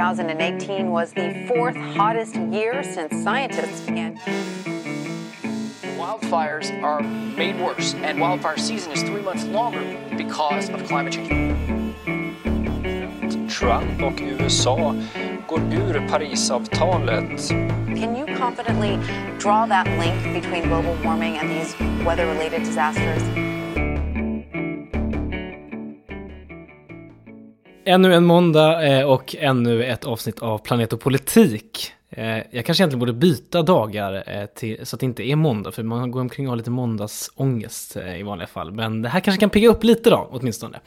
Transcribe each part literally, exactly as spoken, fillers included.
twenty eighteen was the fourth hottest year since scientists began. Wildfires are made worse, and wildfire season is three months longer because of climate change. Trump och U S A går ur Parisavtalet. Can you confidently draw that link between global warming and these weather-related disasters? Ännu en måndag och ännu ett avsnitt av Planet och politik. Jag kanske egentligen borde byta dagar till, så att det inte är måndag, för man går omkring och har lite måndagsångest i vanliga fall. Men det här kanske kan pigga upp lite då, åtminstone.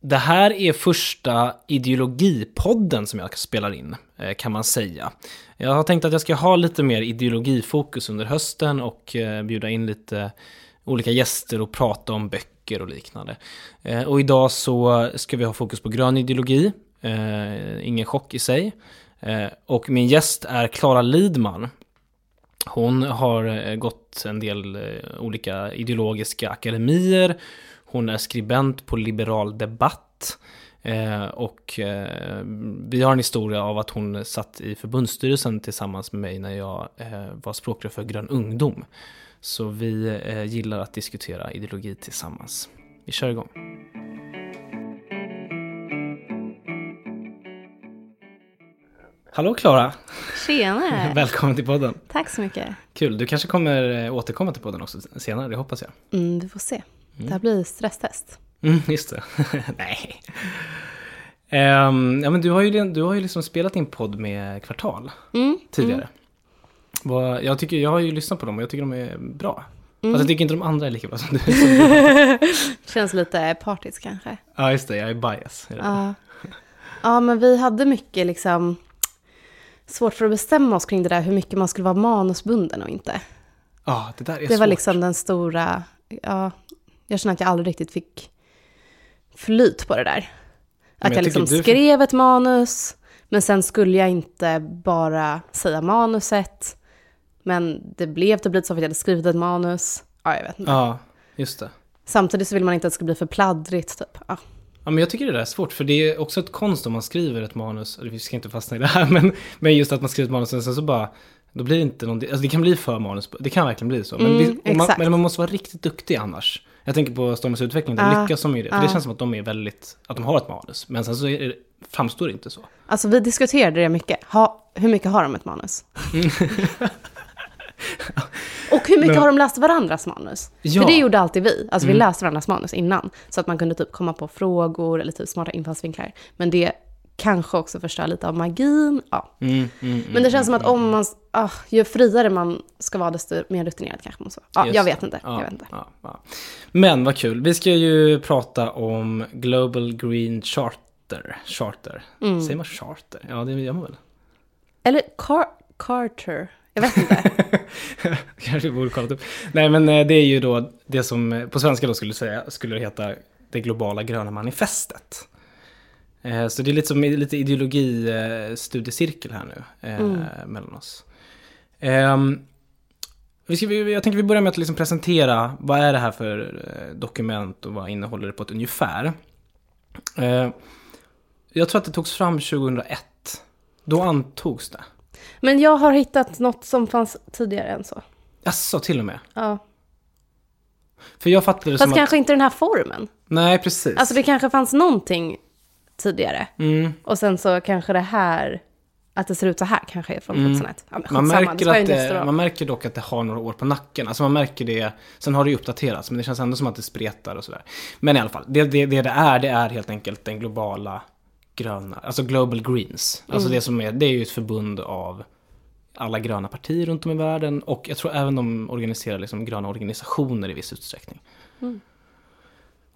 Det här är första ideologipodden som jag spelar in, kan man säga. Jag har tänkt att jag ska ha lite mer ideologifokus under hösten och bjuda in lite olika gäster och prata om böcker och liknande. Och idag så ska vi ha fokus på grön ideologi, ingen chock i sig. Och min gäst är Klara Lidman. Hon har gått en del olika ideologiska akademier. Hon är skribent på Liberal Debatt eh, och eh, vi har en historia av att hon satt i förbundsstyrelsen tillsammans med mig när jag eh, var språkrör för Grön ungdom. Så vi eh, gillar att diskutera ideologi tillsammans. Vi kör igång. Hallå Klara! Tjena! Välkommen till podden! Tack så mycket! Kul, du kanske kommer återkomma till podden också senare, det hoppas jag. Mm, vi får se. Mm. Det här blir stresstest. Mm, just det. Nej. Um, ja, men du har ju, du har ju liksom spelat in podd med Kvartal mm. tidigare. Mm. Jag, tycker, jag har ju lyssnat på dem och jag tycker de är bra. Mm. Fast jag tycker inte de andra är lika bra som du. Känns lite partisk kanske. Ja, just det. Jag är bias. Är det? Ja. ja, men vi hade mycket liksom svårt för att bestämma oss kring det där. Hur mycket man skulle vara manusbunden och inte. Ja, det där är det svårt. Det var liksom den stora... Ja, jag känner att jag aldrig riktigt fick flyt på det där. Att jag, jag liksom du... skrev ett manus, men sen skulle jag inte bara säga manuset. Men det blev det blivit så att jag hade skrivit ett manus. Ja, jag vet inte. Ja, just det. Samtidigt så vill man inte att det ska bli för pladdrigt, typ. Ja. Ja, men jag tycker det där är svårt, för det är också ett konst om man skriver ett manus. Vi ska inte fastna i det här, men, men just att man skriver ett manus och sen så bara... Då blir det inte någon... Alltså det kan bli för manus. Det kan verkligen bli så. Men, mm, vi, man, men man måste vara riktigt duktig annars. Jag tänker på Stormens utveckling. Där ah, lyckas de ju det. För ah. det känns som att de är väldigt... Att de har ett manus. Men sen så är det, framstår det inte så. Alltså vi diskuterade det mycket. Ha, hur mycket har de ett manus? Mm. Och hur mycket men, har de läst varandras manus? Ja. För det gjorde alltid vi. Alltså mm. vi läste varandras manus innan. Så att man kunde typ komma på frågor. Eller typ smarta infallsvinklar. Men det... Kanske också förstör lite av magin. Ja. Mm, mm, men det känns mm, som att om man... Ah, ju friare man ska vara, desto mer rutinerad kanske man så. Ja, jag vet inte. Ja, jag vet inte. Ja, ja. Men vad kul. Vi ska ju prata om Global Green Charter. Charter. Mm. Säger man charter? Ja, det gör man väl. Eller car- Carter. Jag vet inte. Kanske borde kolla upp. Nej, men det är ju då det som på svenska då skulle säga skulle heta det globala gröna manifestet. Så det är lite som lite ideologistudiecirkel här nu mm. eh, mellan oss. Eh, vi ska, jag tänker vi börjar med att liksom presentera vad är det här för dokument och vad innehåller det på ett ungefär. Eh, jag tror att det togs fram tjugohundraett. Då antogs det. Men jag har hittat något som fanns tidigare än så. Asså, till och med? Ja. För jag fattade det Fast som kanske att... inte den här formen. Nej, precis. Alltså det kanske fanns någonting... tidigare. Mm. Och sen så kanske det här, att det ser ut så här kanske är från mm. tvåtusenett. Ja, man, märker att det, man märker dock att det har några år på nacken. Alltså man märker det, sen har det ju uppdaterats, men det känns ändå som att det spretar och sådär. Men i alla fall, det det, det, det är, det är helt enkelt den globala gröna, alltså Global Greens. Alltså mm. det som är, det är ju ett förbund av alla gröna partier runt om i världen och jag tror även de organiserar liksom gröna organisationer i viss utsträckning. Mm.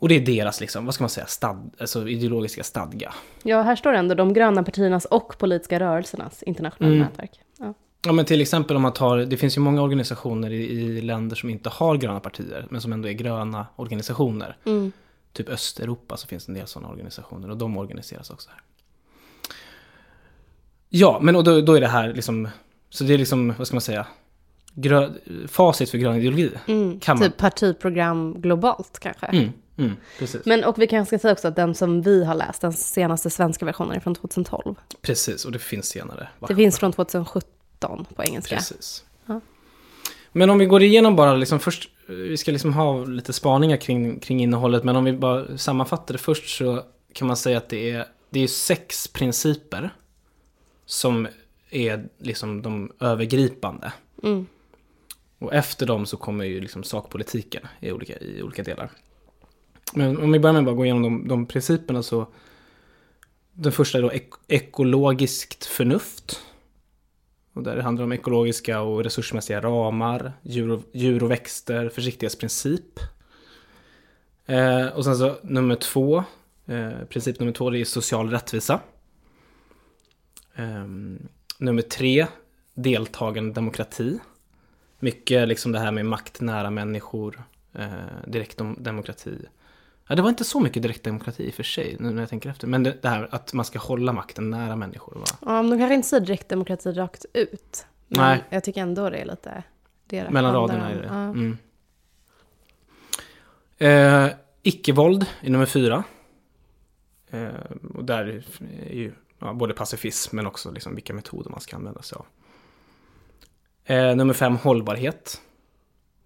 Och det är deras, liksom, vad ska man säga, stad, alltså ideologiska stadga. Ja, här står det ändå de gröna partiernas och politiska rörelsernas internationella mm. nätverk. Ja. Ja, men till exempel om man tar, det finns ju många organisationer i, i länder som inte har gröna partier, men som ändå är gröna organisationer. Mm. Typ Östeuropa så finns en del sådana organisationer och de organiseras också här. Ja, men och då, då är det här liksom, så det är liksom, vad ska man säga... Grö- facit för grön ideologi. Mm, kan man... Typ partiprogram globalt kanske. Mm, Mm, precis. Men, och vi kanske ska säga också att den som vi har läst, den senaste svenska versionen, är från tjugotolv. Precis, och det finns senare. Det finns från tjugosjutton på engelska. Precis. Ja. Men om vi går igenom bara, liksom först, vi ska liksom ha lite spaningar kring, kring innehållet, men om vi bara sammanfattar det först så kan man säga att det är, det är sex principer som är liksom de övergripande. Mm. Och efter dem så kommer ju liksom sakpolitiken i olika, i olika delar. Men om vi börjar med att bara gå igenom de, de principerna så... Den första är då ek- ekologiskt förnuft. Och där det handlar om ekologiska och resursmässiga ramar, djur och, djur och växter, försiktighetsprincip. Eh, och sen så nummer två, eh, princip nummer två, det är social rättvisa. Eh, nummer tre, deltagande demokrati. Mycket liksom det här med makt nära människor, eh, direkt om demokrati. Ja, det var inte så mycket direkt demokrati i för sig, nu när jag tänker efter. Men det, det här att man ska hålla makten nära människor, va? Ja, men de kanske inte säger direkt demokrati rakt ut. Men nej. Jag tycker ändå det är lite... Det mellan raderna är det. Ja. Mm. Eh, icke-våld är nummer fyra. Eh, och där är ju ja, både pacifism men också liksom vilka metoder man ska använda sig av. Eh, nummer fem, hållbarhet.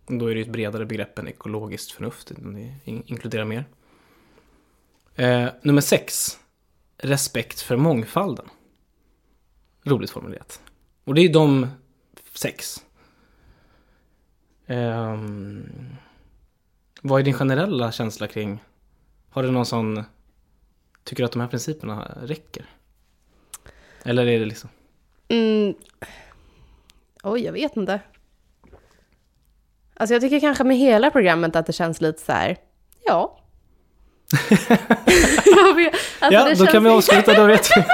Då är det ett bredare begrepp än ekologiskt förnuft. Det inkluderar mer. Eh, nummer sex. Respekt för mångfalden. Roligt formulerat. Och det är de sex. Eh, vad är din generella känsla kring? Har du någon sån... Tycker du att de här principerna räcker? Eller är det liksom... Mm. Oj, jag vet inte. Alltså jag tycker kanske med hela programmet att det känns lite så här, ja. vet, alltså ja, då känns... kan vi avsluta, då vet vi.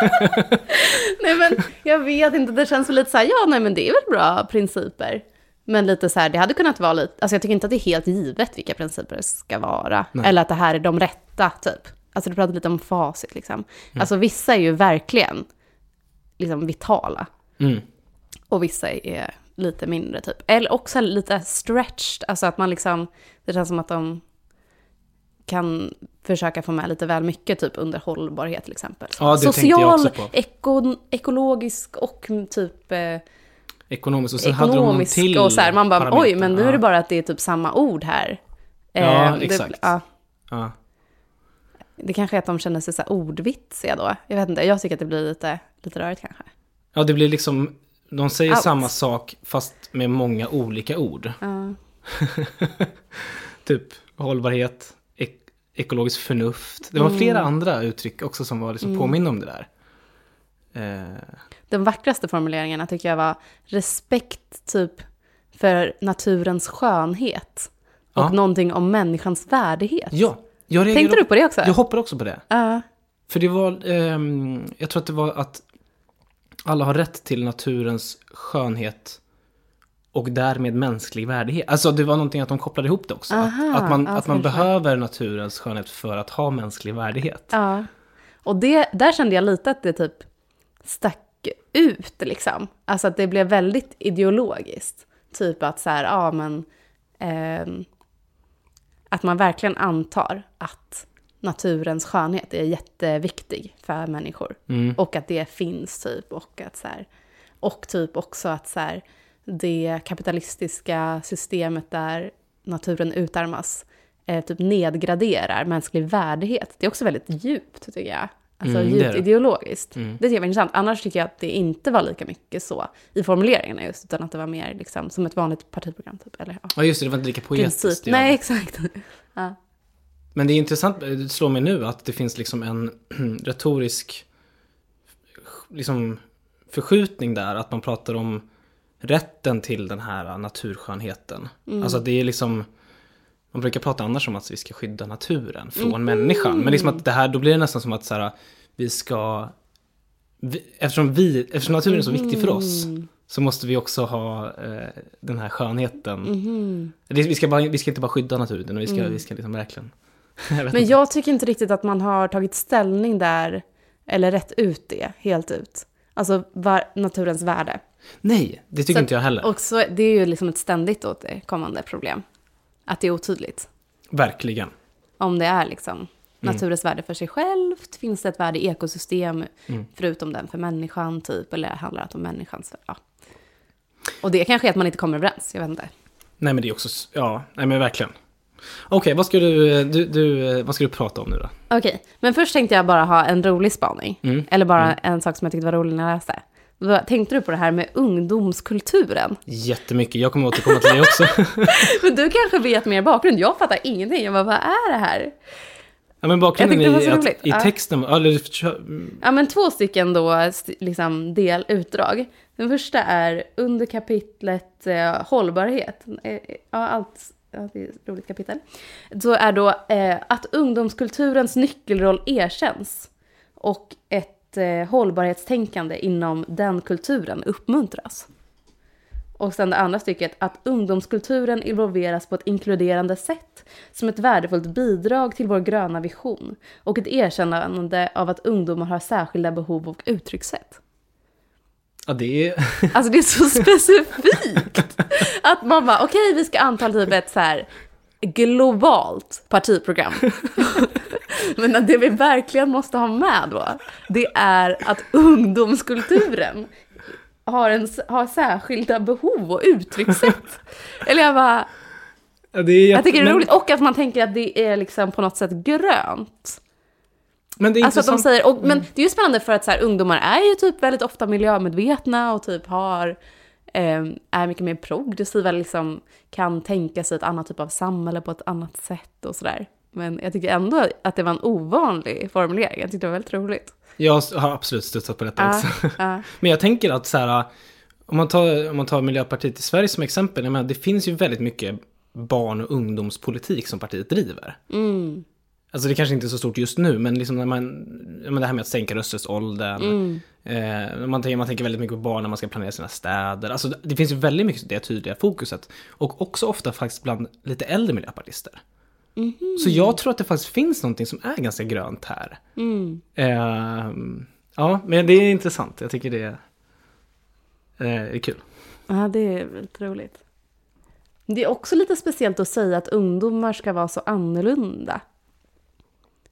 Nej men, jag vet inte, det känns lite så här, ja nej men det är väl bra principer. Men lite så här, det hade kunnat vara lite, alltså jag tycker inte att det är helt givet vilka principer det ska vara. Nej. Eller att det här är de rätta, typ. Alltså du pratade lite om facit liksom. Mm. Alltså vissa är ju verkligen liksom vitala. Mm. Och vissa är... lite mindre typ. Eller också lite stretched. Alltså att man liksom... Det känns som att de kan försöka få med lite väl mycket typ under hållbarhet till exempel. Ja, det social, tänkte jag också på. Eko, ekologisk och typ... Eh, ekonomisk. Och sen ekonomisk, hade de någon till och så här, man bara, parameter. Oj, men nu ja. Är det bara att det är typ samma ord här. Eh, ja, exakt. Det, ja. Ja. Det kanske är att de känner sig så här ordvitsiga då. Jag vet inte, jag tycker att det blir lite, lite rörigt kanske. Ja, det blir liksom... De säger out. Samma sak fast med många olika ord. Uh. typ hållbarhet, ek- ekologiskt förnuft. Det var mm. flera andra uttryck också som var liksom mm. påminner om det där. Eh. De vackraste formuleringarna tycker jag var respekt typ för naturens skönhet. Och uh. någonting om människans värdighet. Ja. Jag reagerar... Tänkte du på det också? Jag hoppar också på det. Uh. För det var, ehm, jag tror att det var att alla har rätt till naturens skönhet och därmed mänsklig värdighet. Alltså det var någonting att de kopplade ihop det också. Aha, att, att man, ja, att man behöver naturens skönhet för att ha mänsklig värdighet. Ja, och det, där kände jag lite att det typ stack ut liksom. Alltså att det blev väldigt ideologiskt. Typ att så här, ja men... Eh, att man verkligen antar att... naturens skönhet är jätteviktig för människor. Mm. Och att det finns typ. Och, att så här, och typ också att så här, det kapitalistiska systemet där naturen utarmas eh, typ nedgraderar mänsklig värdighet. Det är också väldigt djupt tycker jag. Alltså mm, djupt det det. Ideologiskt. Mm. Det tycker jag var intressant. Annars tycker jag att det inte var lika mycket så i formuleringarna just. Utan att det var mer liksom, som ett vanligt partiprogram. Typ, eller, ja. Ja just det, det var inte lika poetiskt. Det nej, exakt. Ja. Men det är intressant, det slår mig nu att det finns liksom en retorisk liksom förskjutning där. Att man pratar om rätten till den här naturskönheten. Mm. Alltså det är liksom, man brukar prata annars om att vi ska skydda naturen från mm. människan. Men liksom att det här, då blir det nästan som att så här, vi ska, vi, eftersom, vi, eftersom naturen är så viktig för oss. Så måste vi också ha eh, den här skönheten. Mm. Vi, ska bara, vi ska inte bara skydda naturen, vi ska, mm. vi ska liksom verkligen... Jag men jag tycker inte riktigt att man har tagit ställning där eller rätt ut det, helt ut. Alltså var, naturens värde. Nej, det tycker så, inte jag heller. Och så, det är ju liksom ett ständigt återkommande problem. Att det är otydligt. Verkligen. Om det är liksom mm. naturens värde för sig självt, finns det ett värde i ekosystem mm. förutom den för människan typ, eller handlar det om människans ja. Och det kanske är att man inte kommer överens, jag vet inte. Nej men det är också, ja, nej men verkligen. Okej, okay, vad, ska du, du, du, vad ska du prata om nu då? Okej, okay. Men först tänkte jag bara ha en rolig spaning. Mm. Eller bara mm. en sak som jag tyckte var rolig när jag läste. Vad tänkte du på det här med ungdomskulturen? Jättemycket, jag kommer återkomma till det också. Men du kanske vet mer bakgrund, jag fattar ingenting. Jag bara, vad är det här? Ja, men bakgrunden i, att, i texten... Ja. Eller... ja, men två stycken då, liksom del, utdrag. Den första är under kapitlet eh, hållbarhet. Ja, allt... Ja, det är ett roligt kapitel. Så är då eh, att ungdomskulturens nyckelroll erkänns och ett eh, hållbarhetstänkande inom den kulturen uppmuntras. Och sen det andra stycket, att ungdomskulturen involveras på ett inkluderande sätt som ett värdefullt bidrag till vår gröna vision och ett erkännande av att ungdomar har särskilda behov och uttryckssätt. Ja, det är... Alltså det är så specifikt att man bara, okej okay, vi ska anta typ ett så här globalt partiprogram. Men att det vi verkligen måste ha med då, det är att ungdomskulturen har, en, har särskilda behov och uttryckssätt. Eller jag bara, ja, det är jätt... jag tycker det är roligt. Men... och att man tänker att det är liksom på något sätt grönt. Men det är alltså att de säger, och, men det är ju spännande för att så här, ungdomar är ju typ väldigt ofta miljömedvetna och typ har, eh, är mycket mer progressiva, liksom, kan tänka sig ett annat typ av samhälle på ett annat sätt och sådär. Men jag tycker ändå att det var en ovanlig formulering, jag tyckte det var väldigt roligt. Jag har absolut studsat på detta ah, också. Ah. Men jag tänker att så här, om, man tar, om man tar Miljöpartiet i Sverige som exempel, jag menar, det finns ju väldigt mycket barn- och ungdomspolitik som partiet driver. Mm. Alltså det kanske inte är så stort just nu, men liksom när man, det här med att sänka rösträttsåldern, mm. eh, man, tänker, man tänker väldigt mycket på barn när man ska planera sina städer. Alltså det finns ju väldigt mycket det tydliga fokuset. Och också ofta faktiskt bland lite äldre miljöpartister. Mm. Så jag tror att det faktiskt finns någonting som är ganska grönt här. Mm. Eh, ja, men det är intressant. Jag tycker det är, eh, är kul. Ja, det är väldigt roligt. Det är också lite speciellt att säga att ungdomar ska vara så annorlunda.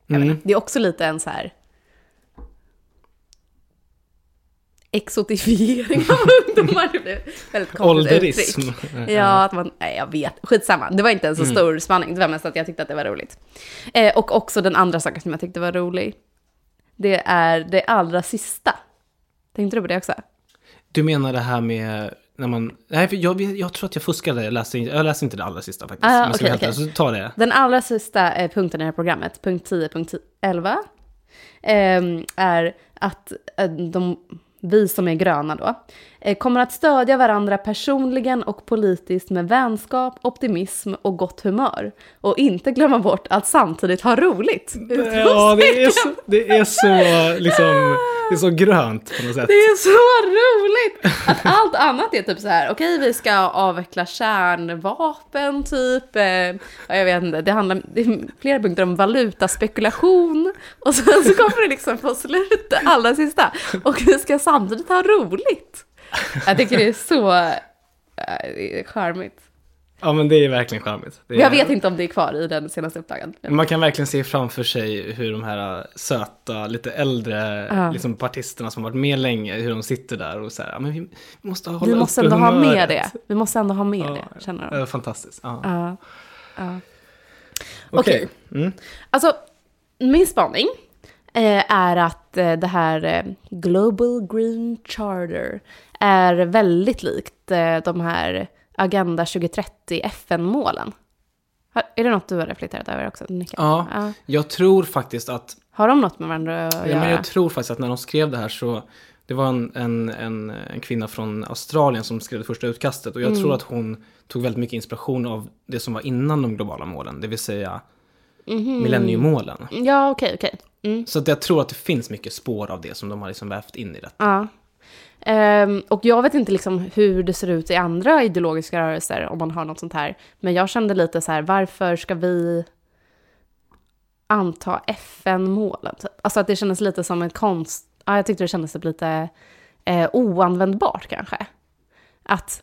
Mm. Menar, det är också lite en så här exotifiering av ungdomar. Det blev väldigt konstigt uttryck. Ja, att man, nej, jag vet. Skitsamma. Det var inte en så stor mm. spanning. Det var mest att jag tyckte att det var roligt. Eh, och också den andra saken som jag tyckte var rolig. Det är det allra sista. Tänkte du på det också? Du menar det här med... När man, nej, för jag, jag tror att jag fuskade, jag läste, jag läste inte det allra sista faktiskt. Ah, okay, okay. Så ta det. Den allra sista eh, punkten i det här programmet, punkt tio, punkt elva, eh, är att eh, de, vi som är gröna då, eh, kommer att stödja varandra personligen och politiskt med vänskap, optimism och gott humör. Och inte glömma bort att samtidigt ha roligt. Ja, det är så, det är så liksom... Det är så grönt på något sätt. Det är så roligt att allt annat är typ så här, okej okay, vi ska avveckla kärnvapen typ, eh, jag vet inte, det handlar det är flera punkter om valutaspekulation och sen så kommer det liksom på slut alla sista och vi ska samtidigt ha roligt. Jag tycker det är så eh, charmigt. Ja, men det är verkligen charmigt. Det är... Jag vet inte om det är kvar i den senaste upplagan. Man kan verkligen se framför sig hur de här söta, lite äldre uh. liksom partisterna som har varit med länge, hur de sitter där och så här, men vi måste hålla vi måste ändå ha med det. Vi måste ändå ha med uh. det, känner de. Uh, fantastiskt. Ja. Ja. Ja. Okej. Alltså, min spaning eh, är att eh, det här eh, Global Green Charter är väldigt likt eh, de här Agenda tjugohundratrettio, F N-målen. Är det något du har reflekterat över också? Ja, ja, jag tror faktiskt att... Har de något med varandra att ja, göra? Men jag tror faktiskt att när de skrev det här så... Det var en, en, en, en kvinna från Australien som skrev det första utkastet. Och jag mm. tror att hon tog väldigt mycket inspiration av det som var innan de globala målen. Det vill säga mm-hmm. millenniemålen. Ja, okej, okay, okej. Okay. Mm. Så att jag tror att det finns mycket spår av det som de har liksom vävt in i detta. Ja. Um, och jag vet inte liksom hur det ser ut i andra ideologiska rörelser om man har något sånt här. Men jag kände lite så här, varför ska vi anta F N-målen? Alltså att det kändes lite som en konst... Ja, jag tyckte det kändes lite eh, oanvändbart kanske. Att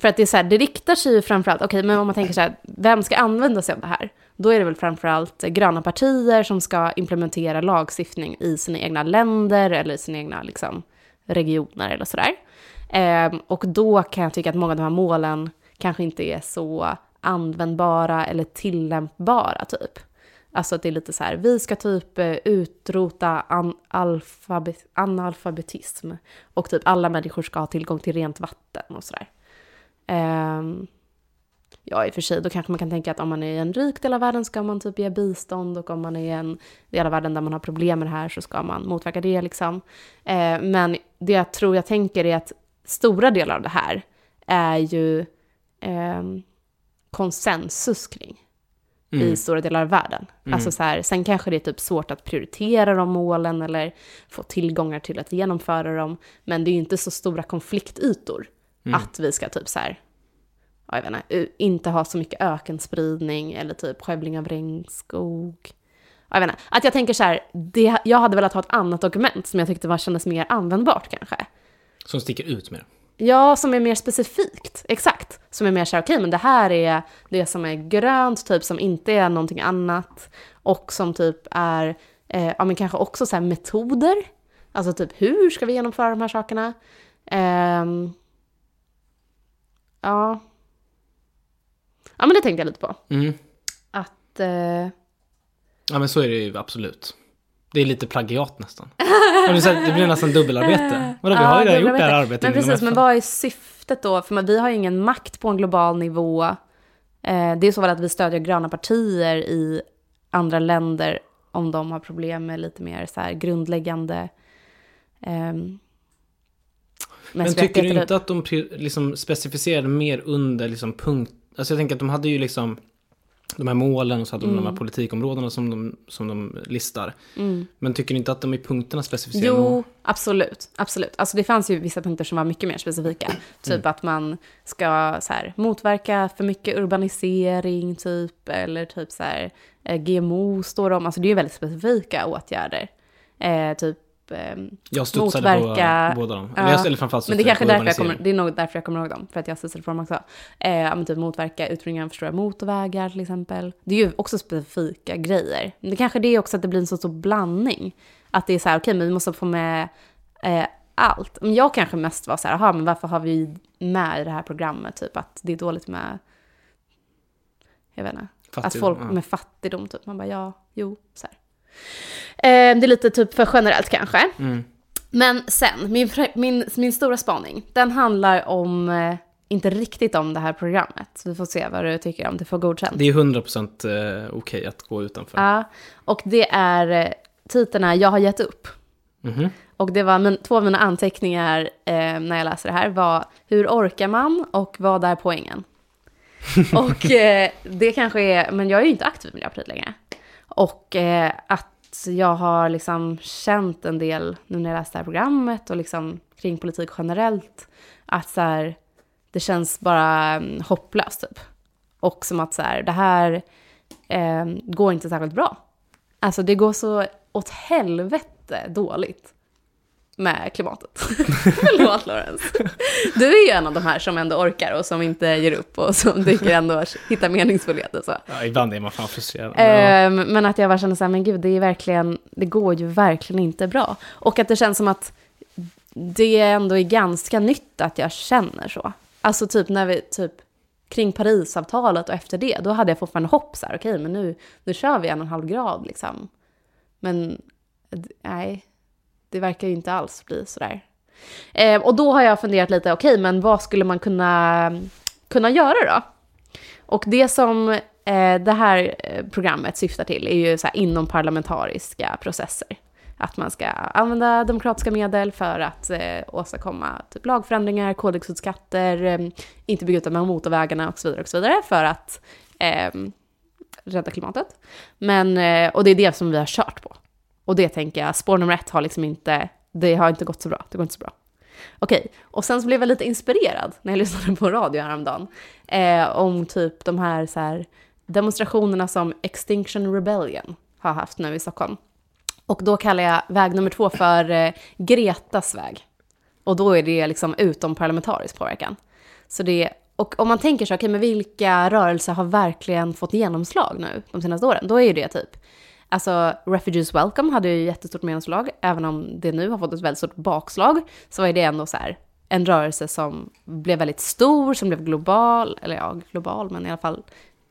För att det är så här, det riktar sig ju framförallt, okej, okay, men om man tänker så här, vem ska använda sig av det här? Då är det väl framförallt gröna partier som ska implementera lagstiftning i sina egna länder eller i sina egna liksom, regioner eller sådär. Ehm, och då kan jag tycka att många av de här målen kanske inte är så användbara eller tillämpbara typ. Alltså att det är lite så här, vi ska typ utrota analfabet- analfabetism och typ alla människor ska ha tillgång till rent vatten och sådär. Um, ja, i och för sig, då kanske man kan tänka att om man är i en rik del av världen ska man typ ge bistånd, och om man är i en del av världen där man har problem med det här så ska man motverka det liksom. Uh, men det jag tror jag tänker är att stora delar av det här är ju um, konsensus kring mm. i stora delar av världen. Mm. Alltså så här, sen kanske det är typ svårt att prioritera de målen eller få tillgångar till att genomföra dem, men det är ju inte så stora konfliktytor. Mm. Att vi ska typ så här, ja, jag vet inte, inte ha så mycket ökenspridning eller typ skövling av regnskog. Ja, jag vet inte, att jag tänker så här, det, jag hade velat ha ett annat dokument som jag tyckte var, kändes mer användbart kanske. Som sticker ut mer. Ja, som är mer specifikt, exakt. Som är mer så här, okej, men det här är det som är grönt, typ som inte är någonting annat. Och som typ är, eh, ja men kanske också så här metoder. Alltså typ hur ska vi genomföra de här sakerna? Ehm... Ja. Ja, men det tänkte jag lite på. Mm. Att... Eh... Ja, men så är det ju absolut. Det är lite plagiat nästan. Det blir nästan dubbelarbete. Vadå, ja, vi har ju redan gjort det här arbetet. Men precis, men vad är syftet då? För vi har ju ingen makt på en global nivå. Det är så väl att vi stödjer gröna partier i andra länder om de har problem med lite mer så här grundläggande... Ehm... Men, men tycker du inte att de liksom specificerade mer under liksom punkt... Alltså jag tänker att de hade ju liksom de här målen och så hade de mm. de här politikområdena som de, som de listar. Mm. Men tycker du inte att de i punkterna specificerade? Jo, någon? absolut. absolut. Alltså det fanns ju vissa punkter som var mycket mer specifika. Mm. Typ att man ska så här, motverka för mycket urbanisering typ. Eller typ så här, G M O står om. Alltså det är ju väldigt specifika åtgärder. Eh, typ. Jag studsade motverka, på båda dem. Ja, eller framförallt men det, kanske därför jag kommer, det är nog därför jag kommer ihåg dem. För att jag studsade på dem också. Eh, typ motverka utbyggnad för stora motorvägar till exempel. Det är ju också specifika grejer. Men det kanske det är också att det blir en så stor blandning. Att det är så här, okej, okay, men vi måste få med eh, allt. Men jag kanske mest var så här, aha, men varför har vi med i det här programmet? Typ att det är dåligt med, jag vet inte, att folk ja. med fattigdom typ. Man bara, ja, jo, så här. Det är lite typ för generellt kanske. Mm. Men sen, min, min, min stora spaning, den handlar om, inte riktigt om det här programmet. Vi får se vad du tycker om, det får godkänt. Det är hundra procent okej okay att gå utanför. Ja, och det är titeln är Jag har gett upp. Mm-hmm. Och det var min, två av mina anteckningar eh, när jag läser det här var hur orkar man och vad är poängen? Och eh, det kanske är, men jag är ju inte aktiv i Miljöpartiet längre. Och eh, att jag har liksom känt en del nu när jag läste det här programmet och liksom kring politik generellt att så här, det känns bara hopplöst typ. Och som att så här, det här eh, går inte särskilt bra. Alltså det går så åt helvete dåligt med klimatet. Förlåt, Lorentz. Du är ju en av de här som ändå orkar och som inte ger upp och som tycker ändå hitta meningsfullhet och så. Ja, ibland är man fan frustrerad. Ähm, men att jag bara känner så här, men gud, det är verkligen, det går ju verkligen inte bra. Och att det känns som att det ändå är ganska nytt att jag känner så. Alltså typ när vi, typ kring Parisavtalet och efter det, då hade jag fortfarande hopp så här, okej, men nu, nu kör vi en och en halv grad liksom. Men, nej... Det verkar ju inte alls bli sådär. Eh, och då har jag funderat lite, okej, okay, men vad skulle man kunna, kunna göra då? Och det som eh, det här programmet syftar till är ju så här inomparlamentariska processer. Att man ska använda demokratiska medel för att eh, åstadkomma typ lagförändringar, kodexutskatter, eh, inte bygga ut de här motorvägarna och så vidare och så vidare för att eh, rädda klimatet. Men, eh, och det är det som vi har kört på. Och det tänker jag, spår nummer ett har liksom inte, det har inte gått så bra, det går inte så bra. Okej, och sen så blev jag lite inspirerad när jag lyssnade på radio häromdagen eh, om typ de här, så här demonstrationerna som Extinction Rebellion har haft nu i Stockholm. Och då kallar jag väg nummer två för eh, Gretas väg. Och då är det liksom utom parlamentarisk påverkan. Så det är Och om man tänker så, okej, okay, men vilka rörelser har verkligen fått genomslag nu de senaste åren? Då är ju det typ, alltså Refugees Welcome hade ju jättestort genomslag, även om det nu har fått ett väldigt stort bakslag, så är det ändå så här en rörelse som blev väldigt stor, som blev global, eller ja, global, men i alla fall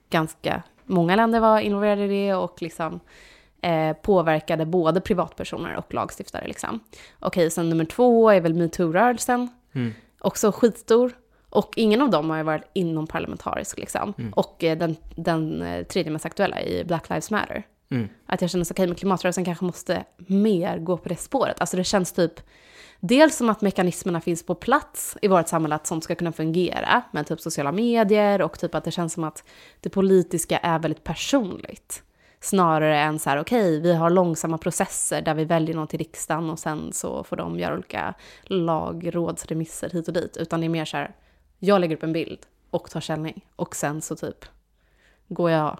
ganska många länder var involverade i det och liksom eh, påverkade både privatpersoner och lagstiftare liksom. Okej, okay, sen nummer två är väl MeToo-rörelsen, mm. också skitstor. Och ingen av dem har ju varit inom parlamentarisk liksom. Mm. Och eh, den, den eh, tredje mest aktuella i Black Lives Matter. Mm. Att jag känner så okej, okay, men klimatrörelsen kanske måste mer gå på det spåret. Alltså det känns typ dels som att mekanismerna finns på plats i vårt samhälle att sånt ska kunna fungera. Men typ sociala medier och typ att det känns som att det politiska är väldigt personligt. Snarare än så här, okej, okay, vi har långsamma processer där vi väljer någon till riksdagen och sen så får de göra olika lagrådsremisser hit och dit. Utan det är mer så här, jag lägger upp en bild och tar ställning. Och sen så typ går jag,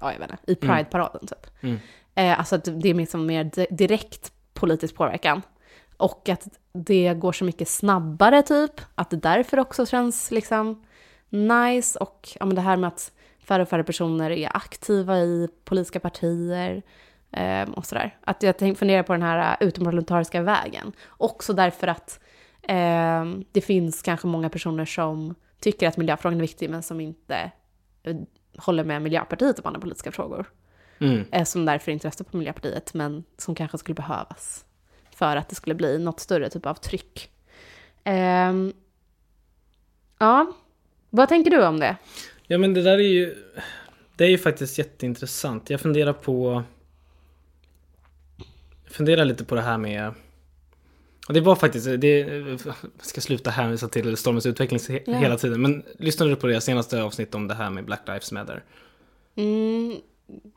ja jag vet inte, i Pride-paraden typ. Mm. Eh, alltså det är liksom mer direkt politisk påverkan. Och att det går så mycket snabbare typ. Att det därför också känns liksom nice. Och ja, men det här med att färre och färre personer är aktiva i politiska partier eh, och sådär. Att jag funderar på den här utomparlamentariska vägen. Också därför att Eh, det finns kanske många personer som tycker att miljöfrågan är viktig men som inte eh, håller med Miljöpartiet och andra politiska frågor mm. eh, som därför inte röstar på Miljöpartiet men som kanske skulle behövas för att det skulle bli något större typ av tryck. eh, ja vad tänker du om det? Ja men det där är ju det är ju faktiskt jätteintressant. Jag funderar på jag funderar lite på det här med. Det var faktiskt, det ska sluta hänvisa till stormens utveckling yeah. hela tiden. Men lyssnade du på det senaste avsnittet om det här med Black Lives Matter? Mm,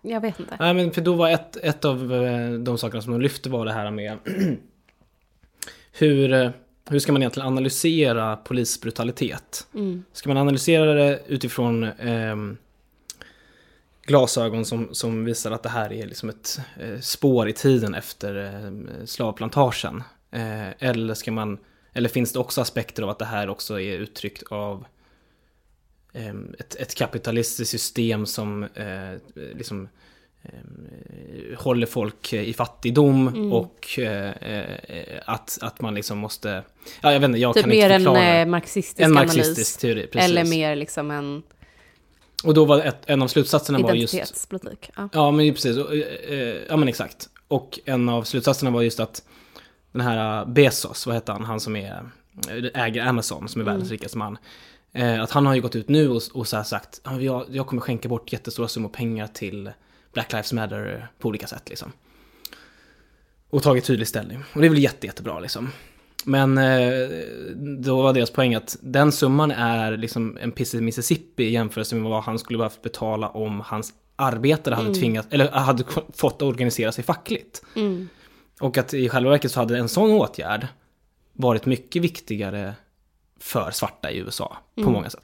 jag vet inte. Nej, men för då var ett, ett av de sakerna som de lyfte var det här med hur, hur ska man egentligen analysera polisbrutalitet? Mm. Ska man analysera det utifrån eh, glasögon som, som visar att det här är liksom ett eh, spår i tiden efter eh, slavplantagen? Eller, ska man, eller finns det också aspekter av att det här också är uttryckt av ett, ett kapitalistiskt system som liksom håller folk i fattigdom mm. och att, att man liksom måste... Ja, jag vet inte, jag typ kan inte förklara. Mer en marxistisk, en marxistisk teori, precis. Eller mer liksom en... Och då var ett, en av slutsatserna var just... Identitetspolitik. Ja, ja men precis. Ja, men exakt. Och en av slutsatserna var just att den här Bezos, vad heter han? Han som är, äger Amazon, som är världens mm. rikaste man. Eh, att han har ju gått ut nu och, och så här sagt jag, jag kommer skänka bort jättestora summor pengar till Black Lives Matter på olika sätt. Liksom. Och tagit tydlig ställning. Och det är väl jätte, jättebra. Liksom. Men eh, då var deras poäng att den summan är liksom en piss i Mississippi i jämförelse med vad han skulle behövt betala om hans arbetare hade, mm. tvingat, eller hade fått organisera sig fackligt. Mm. Och att i själva verket så hade en sån åtgärd varit mycket viktigare för svarta i U S A mm. på många sätt.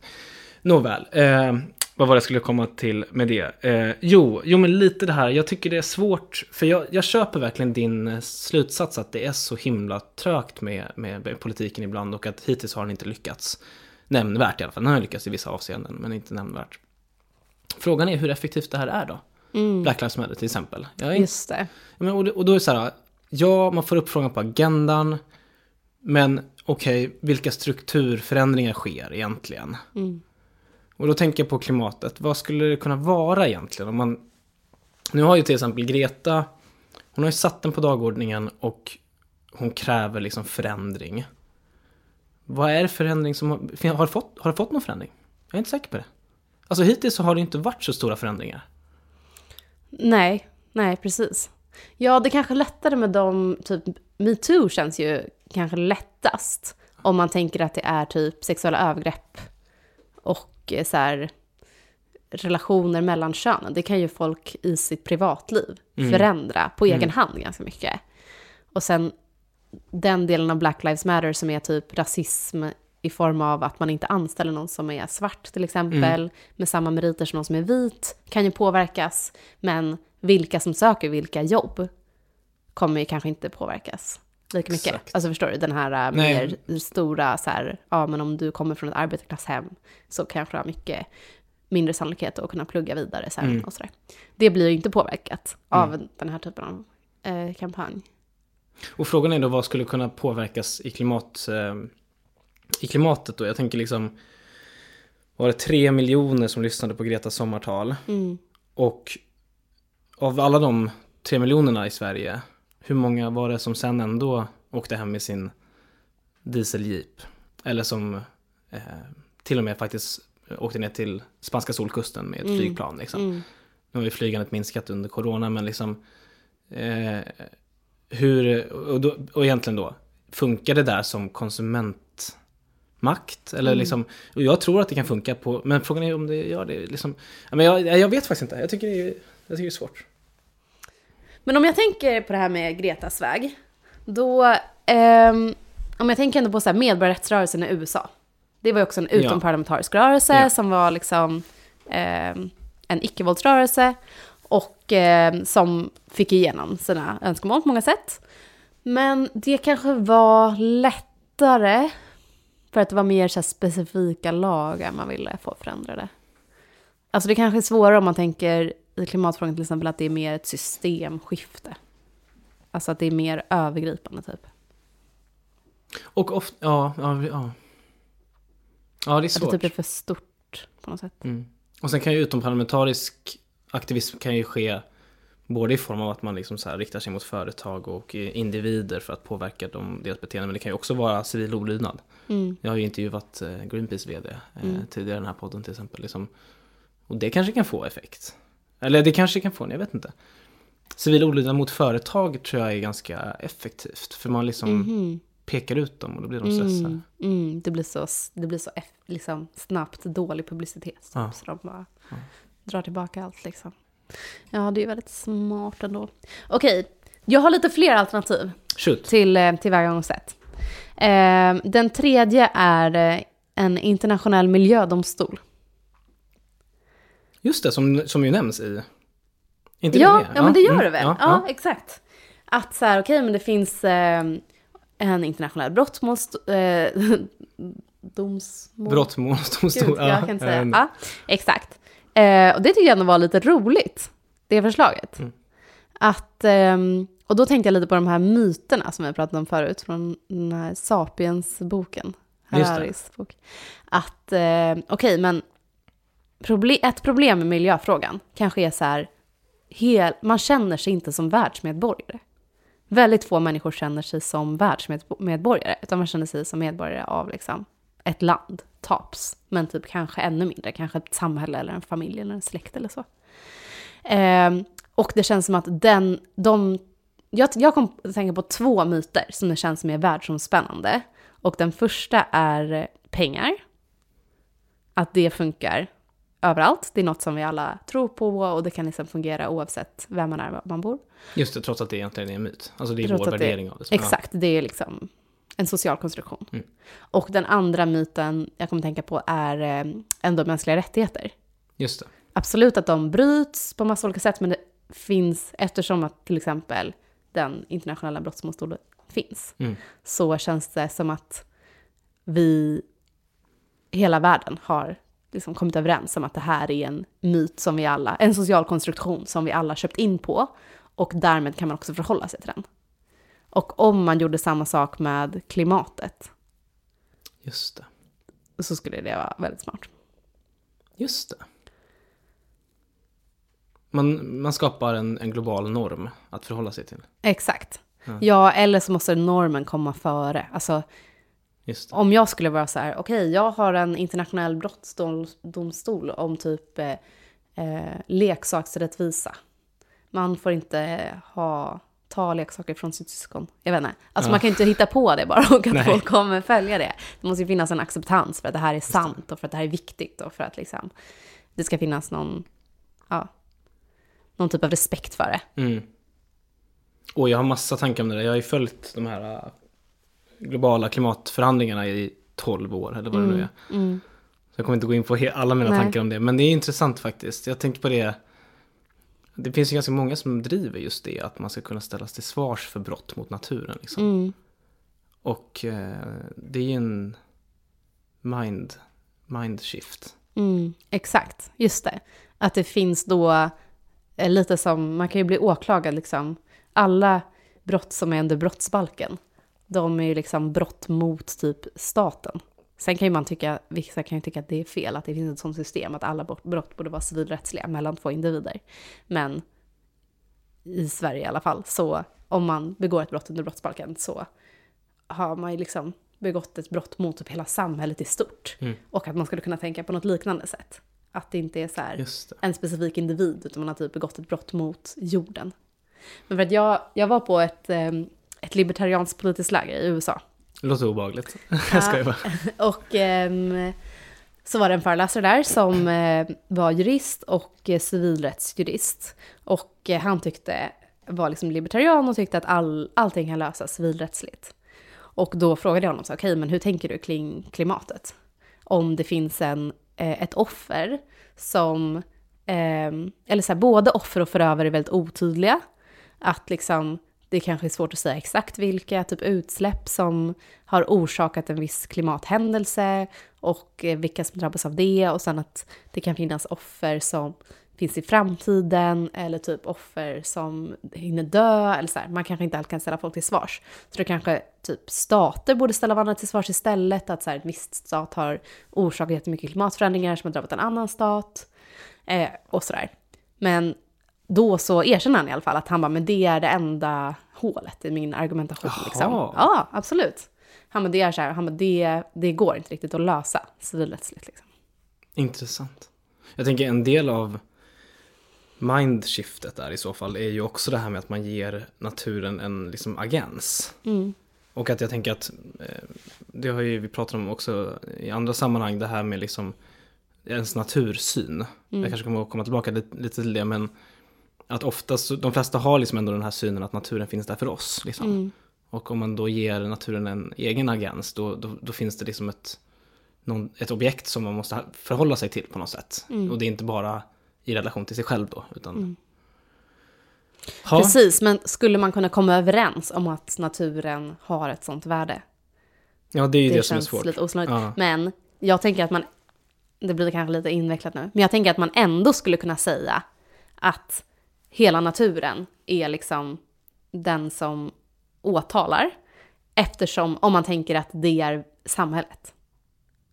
Nåväl, eh, vad var det jag skulle komma till med det? Eh, jo, jo, men lite det här, jag tycker det är svårt, för jag, jag köper verkligen din slutsats att det är så himla trögt med, med politiken ibland och att hittills har den inte lyckats nämnvärt i alla fall. Den har lyckats i vissa avseenden, men inte nämnvärt. Frågan är hur effektivt det här är då? Mm. Black Lives Matter till exempel. Jag är... Just det. Men, och, och då är det så här... Ja, man får upp frågan på agendan. Men okej, okay, vilka strukturförändringar sker egentligen? Mm. Och då tänker jag på klimatet. Vad skulle det kunna vara egentligen? Om man, nu har ju till exempel Greta, hon har ju satt den på dagordningen och hon kräver liksom förändring. Vad är det förändring som har... Har det fått, har det fått någon förändring? Jag är inte säker på det. Alltså hittills så har det inte varit så stora förändringar. Nej, nej precis. Ja, det kanske lättare med dem, typ MeToo känns ju kanske lättast om man tänker att det är typ sexuella övergrepp och så här, relationer mellan könen. Det kan ju folk i sitt privatliv mm. förändra på egen mm. hand ganska mycket. Och sen den delen av Black Lives Matter som är typ rasism i form av att man inte anställer någon som är svart till exempel mm. med samma meriter som någon som är vit kan ju påverkas, men vilka som söker vilka jobb kommer ju kanske inte påverkas. lika mycket. Exakt. Alltså förstår du, den här Nej. mer stora så här, ja men om du kommer från ett arbetarklasshem så kanske du har mycket mindre sannolikhet att kunna plugga vidare sen mm. och sådär. Det blir ju inte påverkat mm. av den här typen av eh, kampanj. Och frågan är då vad skulle kunna påverkas i, klimat, eh, i klimatet då? Jag tänker liksom, var det tre miljoner som lyssnade på Gretas sommartal? Mm. Och av alla de tre miljonerna i Sverige, hur många var det som sen ändå åkte hem i sin dieseljeep? Eller som eh, till och med faktiskt åkte ner till spanska solkusten med ett mm. flygplan. Liksom. Mm. Nu har ju flygandet minskat under corona, men liksom... Eh, hur, och, då, och egentligen då, funkar det där som konsumentmakt? Eller mm. liksom, och jag tror att det kan funka på... Men frågan är om det gör det. Liksom, men jag, jag vet faktiskt inte. Jag tycker det är, jag tycker det är svårt. Men om jag tänker på det här med Gretas väg, då, eh, om jag tänker ändå på så här medborgarrättsrörelsen i U S A. Det var ju också en utomparlamentarisk rörelse ja. som var liksom eh, en icke-våldsrörelse och eh, som fick igenom sina önskemål på många sätt. Men det kanske var lättare för att det var mer så här specifika lagar man ville få förändrade. Alltså det kanske är svårare om man tänker i klimatfrågan till exempel att det är mer ett systemskifte. Alltså att det är mer övergripande typ. Och ofta, ja, ja, ja. Ja, det är svårt. Att det typ är för stort på något sätt. Mm. Och sen kan ju utomparlamentarisk aktivism kan ju ske både i form av att man liksom så här riktar sig mot företag och individer för att påverka dem, deras beteende. Men det kan ju också vara civil olydnad. Mm. Jag har ju intervjuat Greenpeace vd eh, mm. tidigare i den här podden till exempel. Liksom. Och det kanske kan få effekt. Eller det kanske kan få, jag vet inte. Civil olydnad mot företag tror jag är ganska effektivt. För man liksom... Mm-hmm. pekar ut dem och då blir de stressade. Mm, mm, det blir så, det blir så eff, liksom, snabbt dålig publicitet. Ja. Så de bara ja. drar tillbaka allt. Liksom. Ja, det är väldigt smart ändå. Okej, jag har lite fler alternativ Shoot. till tillvägagångssätt. Eh, den tredje är en internationell miljödomstol. Just det, som, som ju nämns i... Inte ja, det? Ja, ja, men det gör mm, det väl. Ja, ja, ja. Exakt. Att så här, okej, men det finns... Eh, en internationell brottmålsdomstol. Eh, Brottmålsdomstol. Ja, jag kan inte säga. Ja, exakt. Eh, och det tycker jag ändå var lite roligt. Det förslaget. Mm. Att, eh, och då tänkte jag lite på de här myterna som jag pratade om förut. Från den här Sapiens-boken. Hararis bok. Att, eh, okej, okay, men proble- ett problem med miljöfrågan kanske är så här. Hel- man känner sig inte som världsmedborgare. Väldigt få människor känner sig som världsmedborgare, utan man känner sig som medborgare av liksom ett land, taps. Men typ kanske ännu mindre, kanske ett samhälle eller en familj eller en släkt eller så. Eh, och det känns som att den, de, jag, jag kom att tänka på två myter som det känns som är världsomspännande. Och den första är pengar. Att det funkar överallt. Det är något som vi alla tror på och det kan liksom fungera oavsett vem man är, var man bor. Just det, trots att det egentligen är en myt. Alltså det är trots vår värdering det, av det. Som exakt, det är liksom en social konstruktion. Mm. Och den andra myten jag kommer tänka på är ändå mänskliga rättigheter. Just det. Absolut att de bryts på massa olika sätt, men det finns, eftersom att till exempel den internationella brottmålsdomstolen finns, mm. så känns det som att vi, hela världen har liksom kommit överens om att det här är en myt som vi alla, en social konstruktion som vi alla köpt in på, och därmed kan man också förhålla sig till den. Och om man gjorde samma sak med klimatet. Just det. Så skulle det vara väldigt smart. Just det. Man, man skapar en, en global norm att förhålla sig till. Exakt. Ja, ja, eller så måste normen komma före. Alltså om jag skulle vara så här, okej, okay, jag har en internationell brottmålsdomstol om typ eh, leksaksrättvisa. Man får inte ha, ta leksaker från sitt syskon. Jag vet inte. Alltså ja. man kan ju inte hitta på det bara och att Nej. folk kommer följa det. Det måste ju finnas en acceptans för att det här är Just sant det. och för att det här är viktigt och för att liksom, det ska finnas någon, ja, någon typ av respekt för det. Mm. Och jag har massa tankar om det där. Jag har ju följt de här globala klimatförhandlingarna i tolv år eller vad det mm, nu är. Mm. Så jag kommer inte gå in på he- alla mina Nej. tankar om det. Men det är intressant faktiskt. Jag tänker på det. det finns ju ganska många som driver just det, att man ska kunna ställas till svars för brott mot naturen. Liksom. Mm. Och eh, det är ju en mind, mind shift. Mm, exakt, just det. Att det finns då eh, lite som, man kan ju bli åklagad liksom. Alla brott som är under brottsbalken, de är ju liksom brott mot typ staten. Sen kan ju man tycka, vissa kan ju tycka att det är fel, att det finns ett sånt system att alla brott borde vara civilrättsliga mellan två individer. Men i Sverige i alla fall, så om man begår ett brott under brottsbalken så har man ju liksom begått ett brott mot typ hela samhället i stort. Mm. Och att man skulle kunna tänka på något liknande sätt. Att det inte är så här en specifik individ, utan man har typ begått ett brott mot jorden. Men för att jag, jag var på ett, ett libertarianskt politiskt läger i U S A. Det låter obehagligt. Jag skojar bara. Ja, och um, så var det en föreläsare där som uh, var jurist och uh, civilrättsjurist. Och uh, han tyckte, var liksom libertarian och tyckte att all, allting kan lösas civilrättsligt. Och då frågade jag honom, så, okej, men hur tänker du kring klimatet? Om det finns en, uh, ett offer som, uh, eller så här, både offer och förövare är väldigt otydliga. Att liksom... Det kanske är svårt att säga exakt vilka typ utsläpp som har orsakat en viss klimathändelse och vilka som drabbas av det. Och sen att det kan finnas offer som finns i framtiden eller typ offer som hinner dö. Eller så här. Man kanske inte alltid kan ställa folk till svars. Så då kanske typ stater borde ställa varandra till svars istället. Att så här, en viss stat har orsakat jättemycket klimatförändringar som har drabbat en annan stat. Eh, och sådär. Men... Då så erkänner han i alla fall att han bara, men det är det enda hålet i min argumentation. Liksom. Ja, absolut. Han bara, det är så här, han bara, det, det går inte riktigt att lösa civilrättsligt. Liksom. Intressant. Jag tänker en del av mindshiftet där i så fall är ju också det här med att man ger naturen en liksom agens. Mm. Och att jag tänker att, det har ju vi pratat om också i andra sammanhang, det här med liksom ens natursyn. Mm. Jag kanske kommer att komma tillbaka lite, lite till det, men att oftast, de flesta har liksom ändå den här synen att naturen finns där för oss. Liksom. Mm. Och om man då ger naturen en egen agens, då, då, då finns det liksom ett, någon, ett objekt som man måste förhålla sig till på något sätt. Mm. Och det är inte bara i relation till sig själv då. Utan... Mm. Precis, men skulle man kunna komma överens om att naturen har ett sånt värde? Ja, det är ju det, det som är svårt. Lite osannolikt. Ja. Men jag tänker att man, det blir kanske lite invecklat nu, men jag tänker att man ändå skulle kunna säga att hela naturen är liksom den som åtalar, eftersom om man tänker att det är samhället.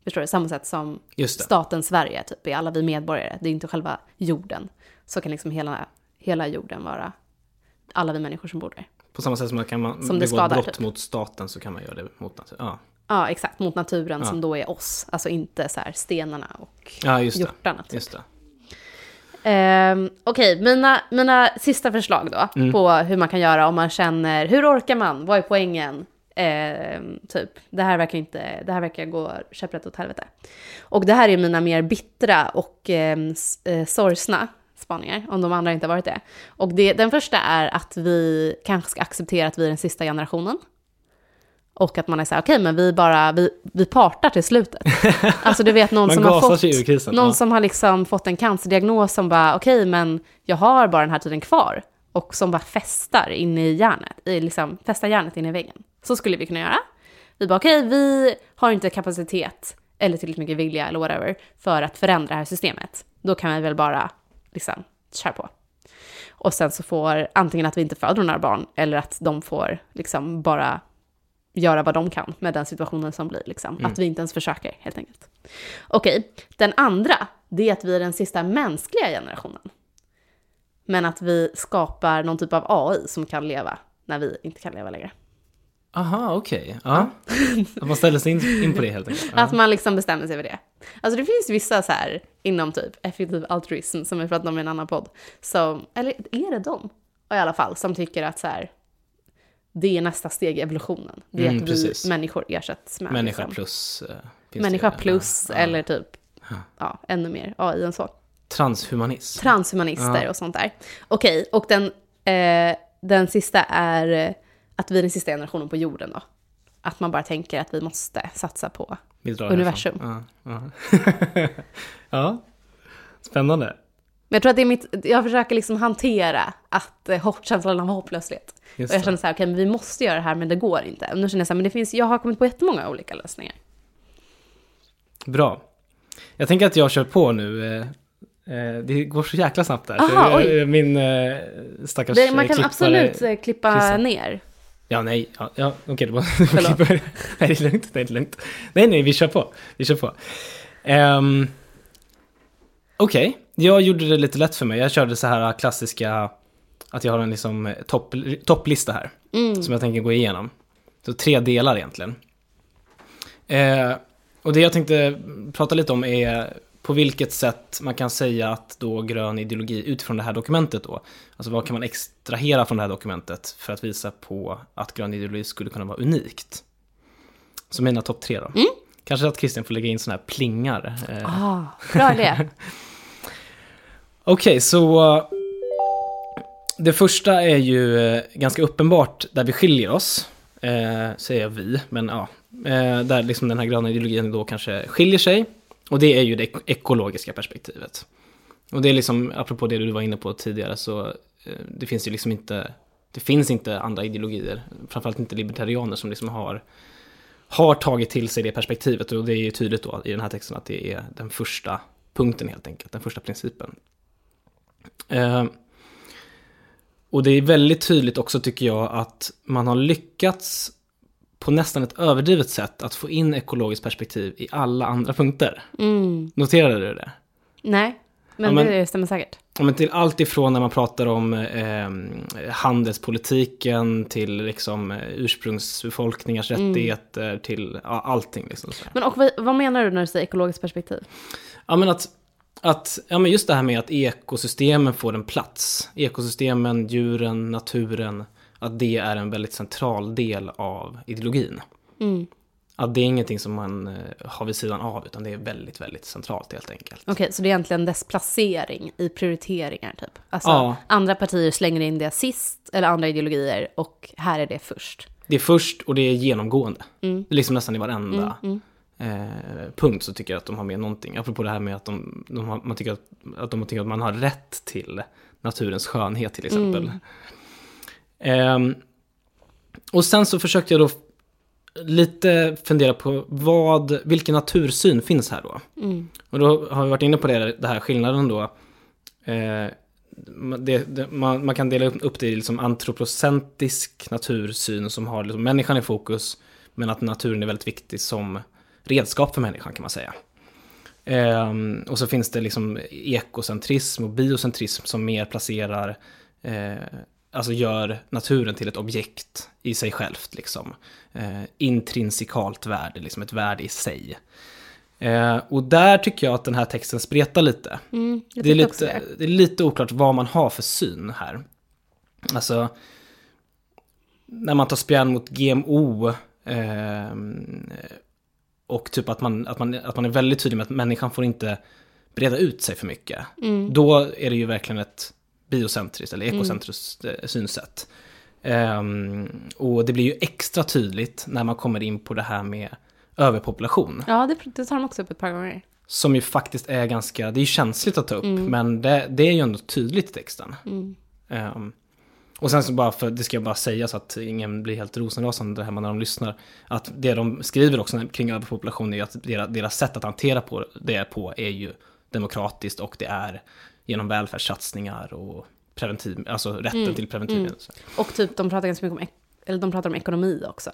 Förstår du? Samma sätt som staten Sverige typ, är alla vi medborgare. Det är inte själva jorden. Så kan liksom hela, hela jorden vara alla vi människor som bor där. På samma sätt som man kan man som det skadar, brott typ. Mot staten så kan man göra det mot naturen. Ja, ja exakt. Mot naturen ja. Som då är oss. Alltså inte så här stenarna och ja, just hjortarna. Typ. Just det. Um, Okej, okay, mina, mina sista förslag då mm. på hur man kan göra om man känner, hur orkar man? Vad är poängen? Uh, typ, det här verkar inte, det här verkar gå käpprätt åt helvete. Och det här är mina mer bittra och uh, sorgsna spaningar, om de andra inte har varit det. Och det, den första är att vi kanske ska acceptera att vi är den sista generationen. Och att man är så här, okej, okay, men vi bara, vi, vi partar till slutet. Alltså du vet, någon, som har, fått, krisen, någon ja. som har liksom fått en cancerdiagnos som bara, okej, okay, men jag har bara den här tiden kvar. Och som bara fästar in i hjärnet, i liksom, fästar hjärnet in i väggen. Så skulle vi kunna göra. Vi bara, okej, okay, vi har inte kapacitet eller tillräckligt mycket vilja eller whatever för att förändra det här systemet. Då kan vi väl bara liksom köra på. Och sen så får antingen att vi inte föder några barn eller att de får liksom bara... göra vad de kan med den situationen som blir. Liksom. Mm. Att vi inte ens försöker, helt enkelt. Okej, den andra, det är att vi är den sista mänskliga generationen. Men att vi skapar någon typ av A I som kan leva när vi inte kan leva längre. Aha, okej. Okay. Ja. Att man ställer sig in, in på det, helt enkelt. Ja. Att man liksom bestämmer sig för det. Alltså det finns vissa så här, inom typ effektiv altruism, som vi pratade om i en annan podd. Så, eller är det de? Och i alla fall, som tycker att så här... Det är nästa steg i evolutionen. Det är mm, att vi precis. människor ersätts med... Människa liksom. plus... Äh, finns människa det, plus ja. eller typ... Ja. ja, ännu mer A I än så. Transhumanism. Transhumanister ja. och sånt där. Okej, okay, och den, eh, den sista är att vi är den sista generationen på jorden då. Att man bara tänker att vi måste satsa på universum. Ja, ja. Ja, spännande. Men jag tror att det är mitt, jag försöker liksom hantera att eh, känslan av hopplöshet. Och jag känner så här, okej, okay, vi måste göra det här, men det går inte. Och nu känner jag så här, men det finns, jag har kommit på jättemånga olika lösningar. Bra. Jag tänker att jag kör på nu. Eh, eh, det går så jäkla snabbt där. Aha, så, min eh, stackars det, man kan klippare, absolut eh, klippa kristen. Ner. Ja, nej. Ja, ja, okej, okay, det var nej, det är lugnt, det är lugnt. Nej, nej, vi kör på. Vi kör på. Um, okej. Okay. Jag gjorde det lite lätt för mig. Jag körde så här klassiska, att jag har en liksom topp, topplista här. Mm. Som jag tänker gå igenom. Så tre delar egentligen. Eh, och det jag tänkte prata lite om är på vilket sätt man kan säga att då grön ideologi utifrån det här dokumentet då. Alltså vad kan man extrahera från det här dokumentet för att visa på att grön ideologi skulle kunna vara unikt. Så mina topp tre då. Mm. Kanske att Christian får lägga in sådana här plingar. Eh. Ah, bra det. Okej, okay, så det första är ju ganska uppenbart där vi skiljer oss, eh, säger vi, men ja, eh, där liksom den här gröna ideologin då kanske skiljer sig, och det är ju det ek- ekologiska perspektivet. Och det är liksom, apropå det du var inne på tidigare, så eh, det finns ju liksom inte, det finns inte andra ideologier, framförallt inte libertarianer som liksom har, har tagit till sig det perspektivet, och det är ju tydligt då i den här texten att det är den första punkten helt enkelt, den första principen. Uh, och det är väldigt tydligt också tycker jag att man har lyckats på nästan ett överdrivet sätt att få in ekologiskt perspektiv i alla andra punkter. Mm. Noterade du det? Nej, men, ja, men det stämmer säkert. Ja, men till allt ifrån när man pratar om eh, handelspolitiken till liksom ursprungsbefolkningars mm. rättigheter till ja, allting. Liksom, så. Men och vad menar du när du säger ekologiskt perspektiv? Ja, men att Att, ja, men just det här med att ekosystemen får en plats, ekosystemen, djuren, naturen, att det är en väldigt central del av ideologin. Mm. Att det är ingenting som man har vid sidan av, utan det är väldigt, väldigt centralt helt enkelt. Okej, okay, så det är egentligen dess placering i prioriteringar typ? Alltså ja. Andra partier slänger in det sist, eller andra ideologier, och här är det först. Det är först och det är genomgående. Mm. Det är liksom nästan i varenda... Mm, mm. Eh, punkt så tycker jag att de har med någonting. Apropå det här med att, de, de har, man tycker att, att de tycker att man har rätt till naturens skönhet till exempel. Mm. Eh, och sen så försökte jag då lite fundera på vad, vilken natursyn finns här då. Mm. Och då har vi varit inne på det, det här skillnaden då. Eh, det, det, man, man kan dela upp det i liksom antropocentrisk natursyn som har liksom människan i fokus, men att naturen är väldigt viktig som redskap för människan kan man säga. Ehm, och så finns det liksom ekocentrism och biocentrism som mer placerar, eh, alltså gör naturen till ett objekt i sig självt. Liksom. Ehm, intrinsikalt värde, liksom ett värde i sig. Ehm, och där tycker jag att den här texten spretar lite. Mm, det, är lite det. det är lite oklart vad man har för syn här. Alltså, när man tar spjärn mot G M O... Eh, och typ att man, att, man, att man är väldigt tydlig med att människan får inte breda ut sig för mycket. Mm. Då är det ju verkligen ett biocentriskt eller ekocentriskt mm. synsätt. Um, och det blir ju extra tydligt när man kommer in på det här med överpopulation. Ja, det, det tar de också upp ett par gånger. Som ju faktiskt är ganska, det är ju känsligt att ta upp, mm. men det, det är ju ändå tydligt i texten. Mm. Um, Och sen så bara, för det ska jag bara säga så att ingen blir helt rosenrasande hemma när de lyssnar, att det de skriver också kring överpopulation är att deras, deras sätt att hantera på det på är ju demokratiskt, och det är genom välfärdssatsningar och preventiv, alltså rätten mm, till preventiv. Mm. Och typ de pratar ganska mycket om, eller de pratar om ekonomi också.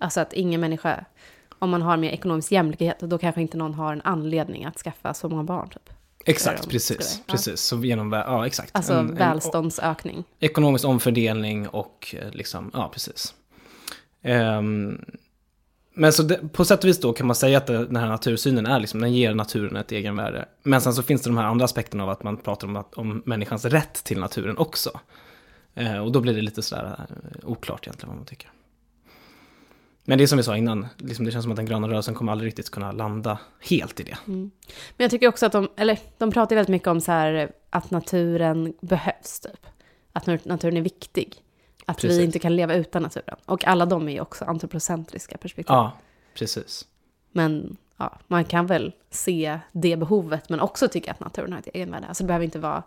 Alltså att ingen människa, om man har mer ekonomisk jämlikhet, då kanske inte någon har en anledning att skaffa så många barn typ. Exakt, precis. precis. Ja. Så genom, ja, exakt. Alltså en, en, välståndsökning. Ekonomisk omfördelning och liksom, ja, precis. Um, men så det, på sätt och vis då kan man säga att det, den här natursynen är liksom, den ger naturen ett egenvärde. Men sen så finns det de här andra aspekterna av att man pratar om, om människans rätt till naturen också. Uh, och då blir det lite sådär oklart egentligen vad man tycker. Men det är som vi sa innan, liksom det känns som att den gröna rörelsen kommer aldrig riktigt kunna landa helt i det. Mm. Men jag tycker också att de, eller de pratar väldigt mycket om så här, att naturen behövs typ. Att naturen är viktig. Att precis. Vi inte kan leva utan naturen. Och alla de är ju också antropocentriska perspektiv. Ja, precis. Men ja, man kan väl se det behovet men också tycka att naturen har ett egenvärde. Alltså det behöver inte vara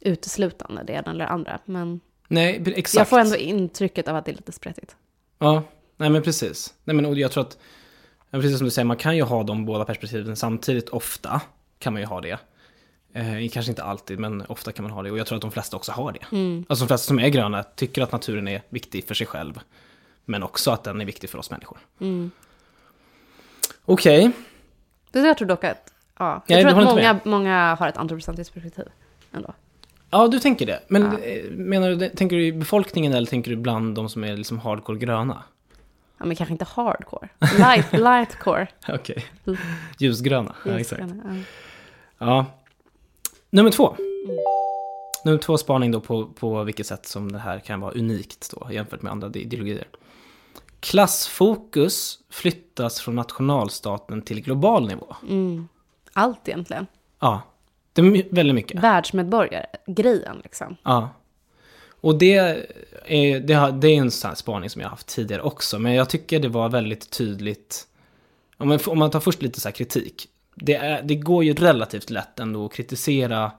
uteslutande det ena eller andra. Men nej, exakt. Jag får ändå intrycket av att det är lite sprättigt. Ja, nej men precis. Nej, men jag tror att, precis som du säger, man kan ju ha de båda perspektiven samtidigt. Ofta kan man ju ha det. Eh, kanske inte alltid, men ofta kan man ha det. Och jag tror att de flesta också har det. Mm. Alltså de flesta som är gröna tycker att naturen är viktig för sig själv. Men också att den är viktig för oss människor. Mm. Okej. Okay. Det tror jag tror dock att... Ja. Jag Nej, tror att många, många har ett antropocentiskt perspektiv ändå. Ja, du tänker det. Men ja. menar du, tänker du i befolkningen eller tänker du bland de som är liksom hardcore gröna? Ja, men kanske inte hardcore. Light, lightcore. Okej. Okay. Ljusgröna. Ljusgröna. Ja, exakt. Ja. ja. Nummer två. Mm. Nummer två spaning då på, på vilket sätt som det här kan vara unikt då jämfört med andra ideologier. Klassfokus flyttas från nationalstaten till global nivå. Mm. Allt egentligen. Ja, det är väldigt mycket. Världsmedborgare, grejen liksom. Ja, och det är, det har, det är en sån här spaning som jag har haft tidigare också. Men jag tycker det var väldigt tydligt, om man, om man tar först lite så här kritik. Det, är, det går ju relativt lätt ändå att kritisera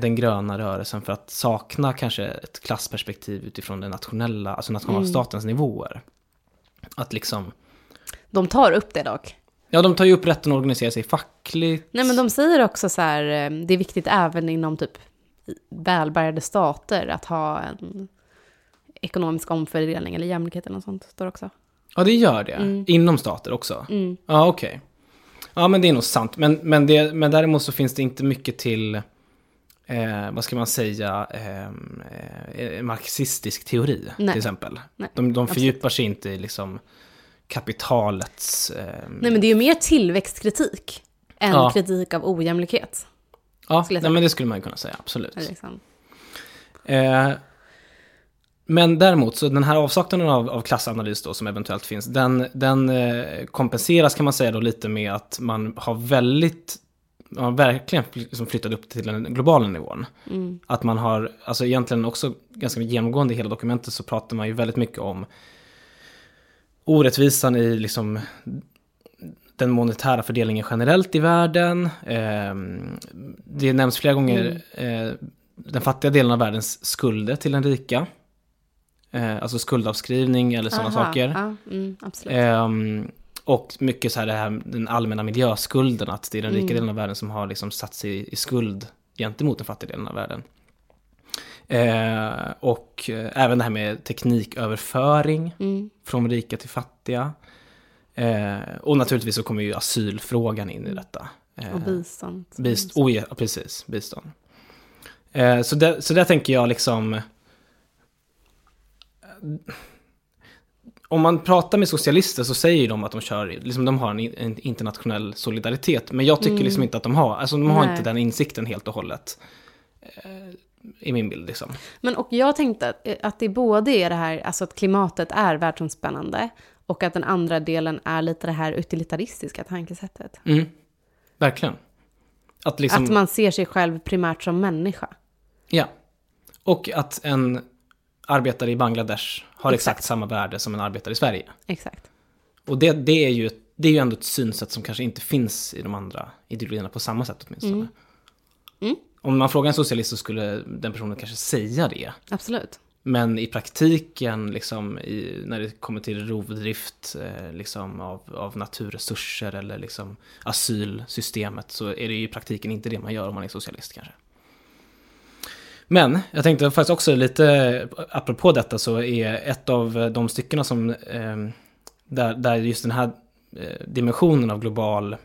den gröna rörelsen för att sakna kanske ett klassperspektiv utifrån den nationella, alltså nationalstatens mm. nivåer. Att liksom... De tar upp det dock. Ja, de tar ju upp rätten att organisera sig fackligt. Nej, men de säger också så här, det är viktigt även inom typ välbärgade stater att ha en ekonomisk omfördelning eller jämlikhet eller något sånt, står också. Ja, det gör det. Mm. Inom stater också. Mm. Ja, okej. Okay. Ja, men det är nog sant. Men, men, det, men däremot så finns det inte mycket till... Eh, vad ska man säga, eh, eh, marxistisk teori. Nej. Till exempel. Nej, de de fördjupar sig inte i liksom kapitalets... Eh, nej, men det är ju mer tillväxtkritik än ja. kritik av ojämlikhet. Ja, nej, men det skulle man kunna säga, absolut. Liksom. Eh, men däremot, så den här avsaknaden av, av klassanalys då, som eventuellt finns, den, den eh, kompenseras kan man säga då lite med att man har väldigt... man verkligen liksom flyttat upp till den globala nivån. Mm. Att man har, alltså egentligen också ganska genomgående i hela dokumentet så pratar man ju väldigt mycket om orättvisan i liksom den monetära fördelningen generellt i världen. Det nämns flera gånger mm. den fattiga delen av världens skulder till den rika. Alltså skuldavskrivning eller sådana Aha. saker. Ja, mm, absolut. Um, Och mycket så här, det här, den allmänna miljöskulden, att det är den rika mm. delen av världen som har liksom satt sig i skuld gentemot den fattiga delen av världen. Eh, och även det här med tekniköverföring mm. från rika till fattiga. Eh, och naturligtvis så kommer ju asylfrågan in i detta. Eh, och bistånd. Bist- oh, ja, precis, bistånd. Eh, så, där, så där tänker jag liksom... Om man pratar med socialister så säger de att de kör, liksom de har en internationell solidaritet. Men jag tycker mm. liksom inte att de har, alltså de har Nej. inte den insikten helt och hållet eh, i min bild liksom. Men och jag tänkte att, att det både är det här, alltså att klimatet är världsomspännande och att den andra delen är lite det här utilitaristiska tankesättet. Mm. Verkligen. Att, liksom, att man ser sig själv primärt som människa. Ja, och att en... arbetare i Bangladesh har exakt. exakt samma värde som en arbetare i Sverige. Exakt. Och det, det, är ju, det är ju ändå ett synsätt som kanske inte finns i de andra ideologierna på samma sätt åtminstone. Mm. Mm. Om man frågar en socialist så skulle den personen kanske säga det. Absolut. Men i praktiken, liksom, i, när det kommer till rovdrift eh, liksom, av, av naturresurser eller liksom, asylsystemet så är det ju i praktiken inte det man gör om man är socialist kanske. Men jag tänkte faktiskt också lite, apropå detta så är ett av de styckena som, där, där just den här dimensionen av global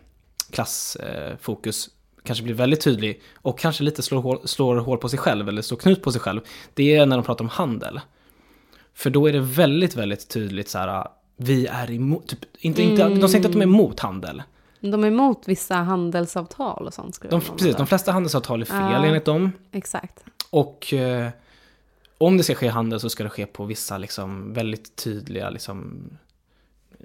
klassfokus kanske blir väldigt tydlig och kanske lite slår hål, slår hål på sig själv eller slår knut på sig själv, det är när de pratar om handel. För då är det väldigt, väldigt tydligt så här, vi är emot, typ, inte, mm. inte, de säger inte att de är emot handel. De är emot vissa handelsavtal och sånt. De, precis, de flesta handelsavtal är fel ja, enligt dem. Exakt. Och eh, om det ska ske handel så ska det ske på vissa liksom, väldigt tydliga... Liksom,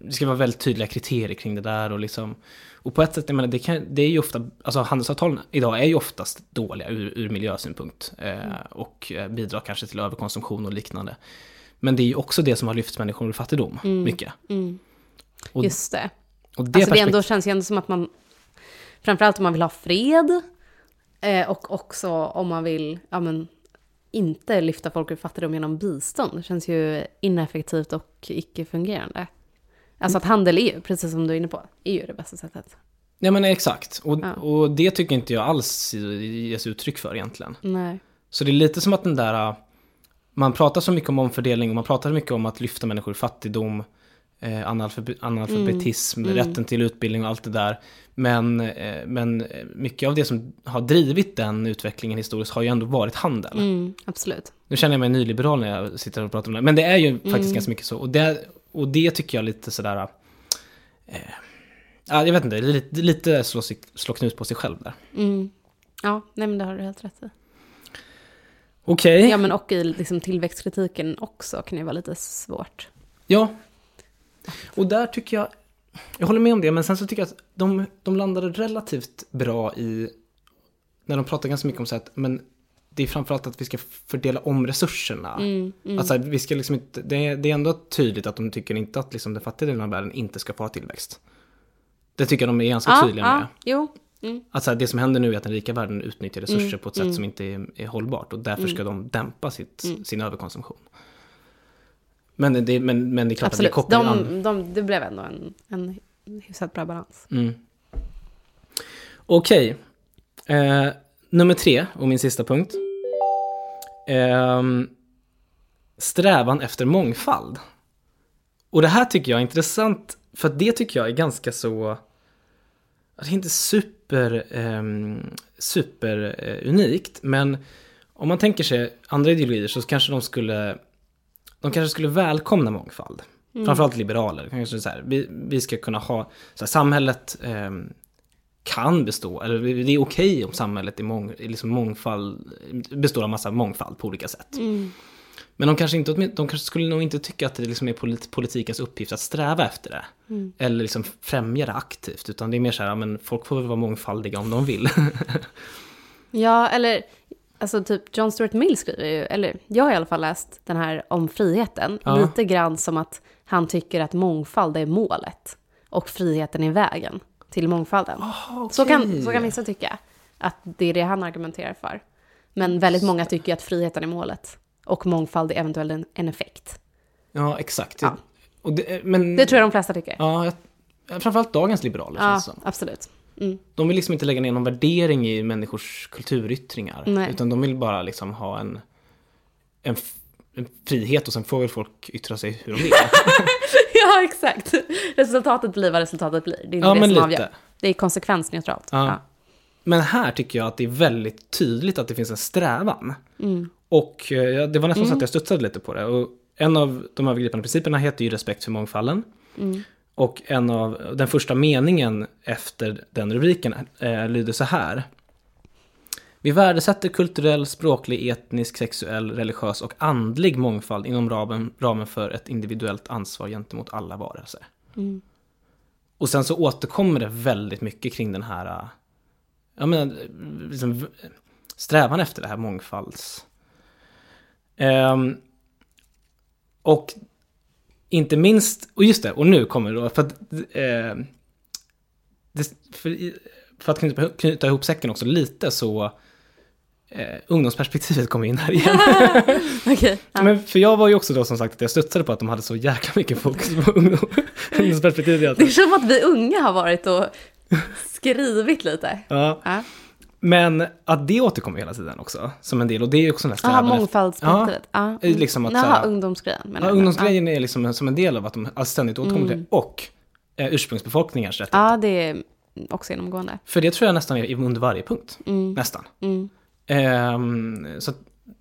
det ska vara väldigt tydliga kriterier kring det där. Och, liksom, och på ett sätt, jag menar, det, kan, det är ju ofta... Alltså handelsavtalen idag är ju oftast dåliga ur, ur miljösynpunkt. Eh, mm. Och bidrar kanske till överkonsumtion och liknande. Men det är ju också det som har lyft människor ur fattigdom mm. mycket. Mm. Och, just det. Och det, alltså, det ändå känns ändå som att man, framförallt om man vill ha fred eh, och också om man vill, ja, men, inte lyfta folk ur fattigdom genom bistånd. Det känns ju ineffektivt och icke-fungerande. Alltså att handel är ju, precis som du är inne på, är ju det bästa sättet. Ja, men exakt. Och, ja. och det tycker inte jag alls ges uttryck för egentligen. Nej. Så det är lite som att den där... Man pratar så mycket om omfördelning och man pratar så mycket om att lyfta människor ur fattigdom, eh, analfab- analfabetism, mm. rätten till utbildning och allt det där. Men, eh, men mycket av det som har drivit den utvecklingen historiskt har ju ändå varit handel. Mm, absolut. Nu känner jag mig nyliberal när jag sitter och pratar om det. Men det är ju faktiskt mm. ganska mycket så. Och det, och det tycker jag lite sådär... Eh, jag vet inte, lite, lite slå, slå knut på sig själv där. Mm. Ja, nej, men det har du helt rätt i. Okej. Okay. Ja, men och i liksom tillväxtkritiken också kan det vara lite svårt. Ja. Och där tycker jag, jag håller med om det, men sen så tycker jag att de, de landade relativt bra i, när de pratar ganska mycket om så att, men det är framförallt att vi ska fördela om resurserna. Mm, mm. Alltså, vi ska liksom inte, det, är, det är ändå tydligt att de tycker inte att liksom den fattiga delen av världen inte ska få ha tillväxt. Det tycker jag de är ganska ah, tydliga ah, med. Jo. Mm. Alltså det som händer nu är att den rika världen utnyttjar resurser mm. på ett sätt mm. som inte är, är hållbart. Och därför mm. ska de dämpa sitt, mm. sin överkonsumtion. Men det, men, men det är klart Absolut. Att det kopplar an. De, de, det blev ändå en, en hyfsat bra balans. Mm. Okej. Okay. Eh, nummer tre och min sista punkt. Eh, strävan efter mångfald. Och det här tycker jag är intressant. För det tycker jag är ganska så... Det är inte super, eh, super eh, unikt, men om man tänker sig andra ideologier så kanske de skulle, de kanske skulle välkomna mångfald. Mm. Framförallt liberaler. Kanske så här, vi, vi ska kunna ha, så här, samhället eh, kan bestå, eller det är okej om samhället är mång, liksom mångfald, består av massa mångfald på olika sätt. Mm. Men de kanske, inte, de kanske skulle nog inte tycka att det liksom är polit- politikens uppgift att sträva efter det. Mm. Eller liksom främja det aktivt. Utan det är mer så här, men folk får väl vara mångfaldiga om de vill. Ja, eller alltså typ John Stuart Mill skriver ju, eller jag har i alla fall läst den här om friheten. Ja. Lite grann som att han tycker att mångfald är målet. Och friheten är vägen till mångfalden. Oh, okay. Så kan, så kan vissa tycka att det är det han argumenterar för. Men väldigt många tycker att friheten är målet. Och mångfald är eventuellt en, en effekt. Ja, exakt. Ja. Och det, men, det tror jag de flesta tycker. Ja, framförallt dagens liberaler. Ja, som. Absolut. Mm. De vill liksom inte lägga ner någon värdering i människors kulturyttringar. Nej. Utan de vill bara liksom ha en, en, en frihet och sen får väl folk yttra sig hur de vill. Ja, exakt. Resultatet blir vad resultatet blir. Det är inte ja, det som lite. Avgör. Det är konsekvensneutralt. Ja. Ja. Men här tycker jag att det är väldigt tydligt att det finns en strävan. Mm. Och det var nästan mm. så att jag studsade lite på det. Och en av de övergripande principerna heter ju respekt för mångfalden. Mm. Och en av den första meningen efter den rubriken eh, lyder så här. Vi värdesätter kulturell, språklig, etnisk, sexuell, religiös och andlig mångfald inom ramen, ramen för ett individuellt ansvar gentemot alla varelser. Mm. Och sen så återkommer det väldigt mycket kring den här, jag menar, liksom, strävan efter det här mångfalds... Um, och inte minst, och just det, och nu kommer det då, för att, eh, det, för, för att knyta, knyta ihop säcken också lite så eh, ungdomsperspektivet kommer in här igen. Okay, ja. Men för jag var ju också då som sagt att jag stöttade på att de hade så jäkla mycket fokus på ungdom, ungdomsperspektivet. Det känns som att vi unga har varit och skrivit lite. Ja. Ja. Men att det återkommer hela tiden också som en del, och det är också nästan mångfaldsperspektivet. Ja, ja. Liksom att Naha, så ungdomsgrejen. Ja, ungdomsgrejen är liksom som en del av att de ständigt återkommer mm. till det. Och eh, ursprungsbefolkningens rättigheter. Ja, det är också genomgående. För det tror jag nästan är under varje punkt. Mm. Nästan. Mm. Ehm, så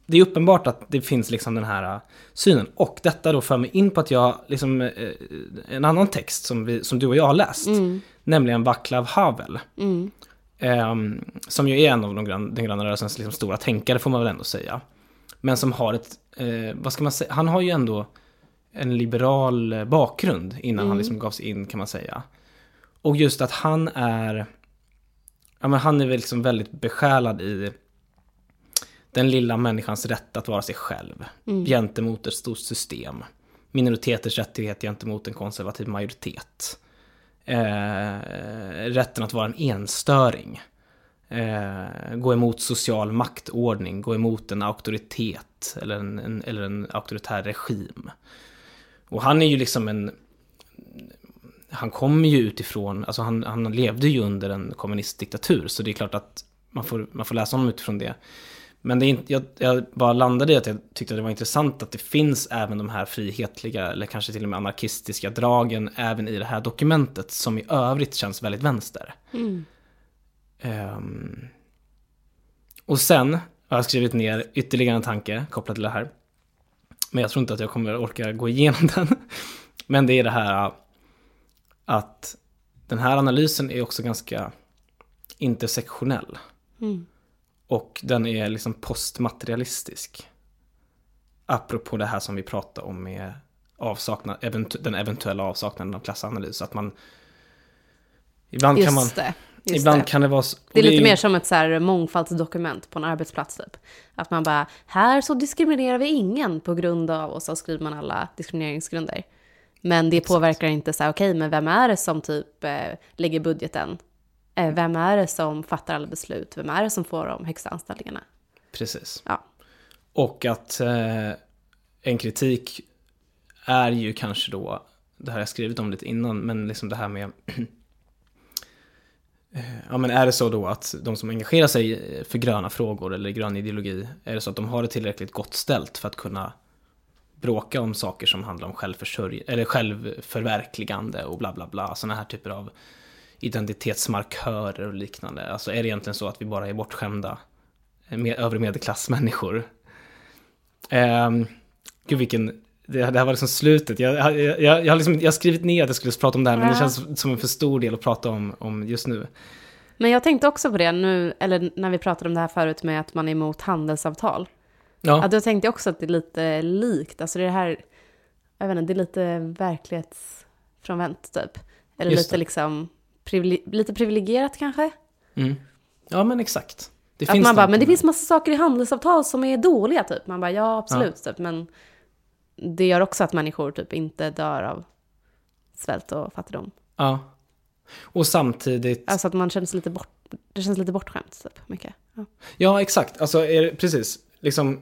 det är uppenbart att det finns liksom den här synen. Och detta då för mig in på att jag liksom eh, en annan text som, vi, som du och jag har läst. Mm. Nämligen Vaclav Havel. Mm. Um, som ju är en av de gran, den gröna rörelsens liksom stora tänkare, får man väl ändå säga. Men som har ett, eh, vad ska man säga, han har ju ändå en liberal bakgrund innan mm. han liksom gav sig in, kan man säga. Och just att han är, ja, men han är väl liksom väldigt besjälad i den lilla människans rätt att vara sig själv mm. gentemot ett stort system. Minoriteters rättighet gentemot en konservativ majoritet. eh, rätten att vara en enstöring. Eh, gå emot social maktordning, gå emot en auktoritet eller en, en, eller en auktoritär regim. Och han är ju liksom en... Han kommer ju utifrån... Alltså han, han levde ju under en kommunistdiktatur, så det är klart att man får, man får läsa honom utifrån det. Men det är inte, jag, jag bara landade i att jag tyckte att det var intressant att det finns även de här frihetliga eller kanske till och med anarkistiska dragen även i det här dokumentet som i övrigt känns väldigt vänster. Mm. Um, och sen har jag skrivit ner ytterligare en tanke kopplat till det här. Men jag tror inte att jag kommer orka gå igenom den. Men det är det här att den här analysen är också ganska intersektionell. Mm. Och den är liksom postmaterialistisk. Apropå det här som vi pratade om med avsaknad, eventu- den eventuella avsaknaden av klassanalys. Att man, ibland just kan man... Det. Just ibland det. Kan det vara... Det är lite det är ju... mer som ett så här mångfaldsdokument på en arbetsplats typ. Att man bara, här så diskriminerar vi ingen på grund av, och så skriver man alla diskrimineringsgrunder. Men det påverkar inte så här, okej, okay, men vem är det som typ eh, lägger budgeten? Eh, vem är det som fattar alla beslut? Vem är det som får de högsta anställningarna? Precis. Ja. Och att eh, en kritik är ju kanske då, det här jag skrivit om lite innan, men liksom det här med... Ja, men är det så då att de som engagerar sig för gröna frågor eller grön ideologi, är det så att de har det tillräckligt gott ställt för att kunna bråka om saker som handlar om självförsörj- eller självförverkligande och bla bla bla, sådana här typer av identitetsmarkörer och liknande. Alltså är det egentligen så att vi bara är bortskämda med övre medelklassmänniskor? Ehm, gud vilken... Det här var liksom slutet. Jag, jag, jag, jag, har liksom, jag har skrivit ner att jag skulle prata om det här, men det känns som en för stor del att prata om, om just nu. Men jag tänkte också på det nu, eller när vi pratade om det här förut med att man är emot handelsavtal. Ja. Att jag tänkte också att det är lite likt. Alltså det, är det här, jag vet inte, det är lite verklighetsfrånvänt typ. Eller lite, liksom, privile- lite privilegierat kanske. Mm. Ja, men exakt. Det att finns man bara, men det finns massa saker i handelsavtal som är dåliga typ. Man bara, ja absolut ja. Typ, men... Det gör också att människor typ inte dör av svält och fattigdom. Ja. Och samtidigt... Alltså att man känns lite bort... Det känns lite bortskämt typ, mycket. Ja, ja exakt. Alltså, är det, precis. Liksom,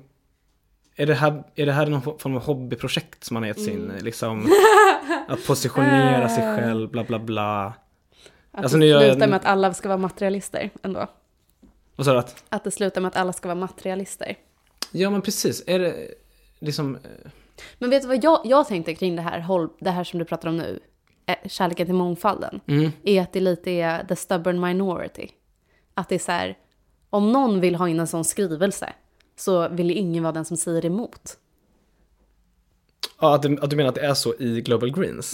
är, det här, är det här någon form av hobbyprojekt som man har gett sig in i? Liksom, att positionera sig själv, bla bla bla. Att alltså, det slutar jag... med att alla ska vara materialister ändå. Vad sa du? Att? Att det slutar med att alla ska vara materialister. Ja, men precis. Är det liksom... Men vet du vad jag, jag tänkte kring det här, det här som du pratar om nu, kärleken till mångfalden, mm. är att det lite är the stubborn minority. Att det är så här, om någon vill ha in en sån skrivelse så vill ingen vara den som säger emot. Ja, att du, att du menar att det är så i Global Greens?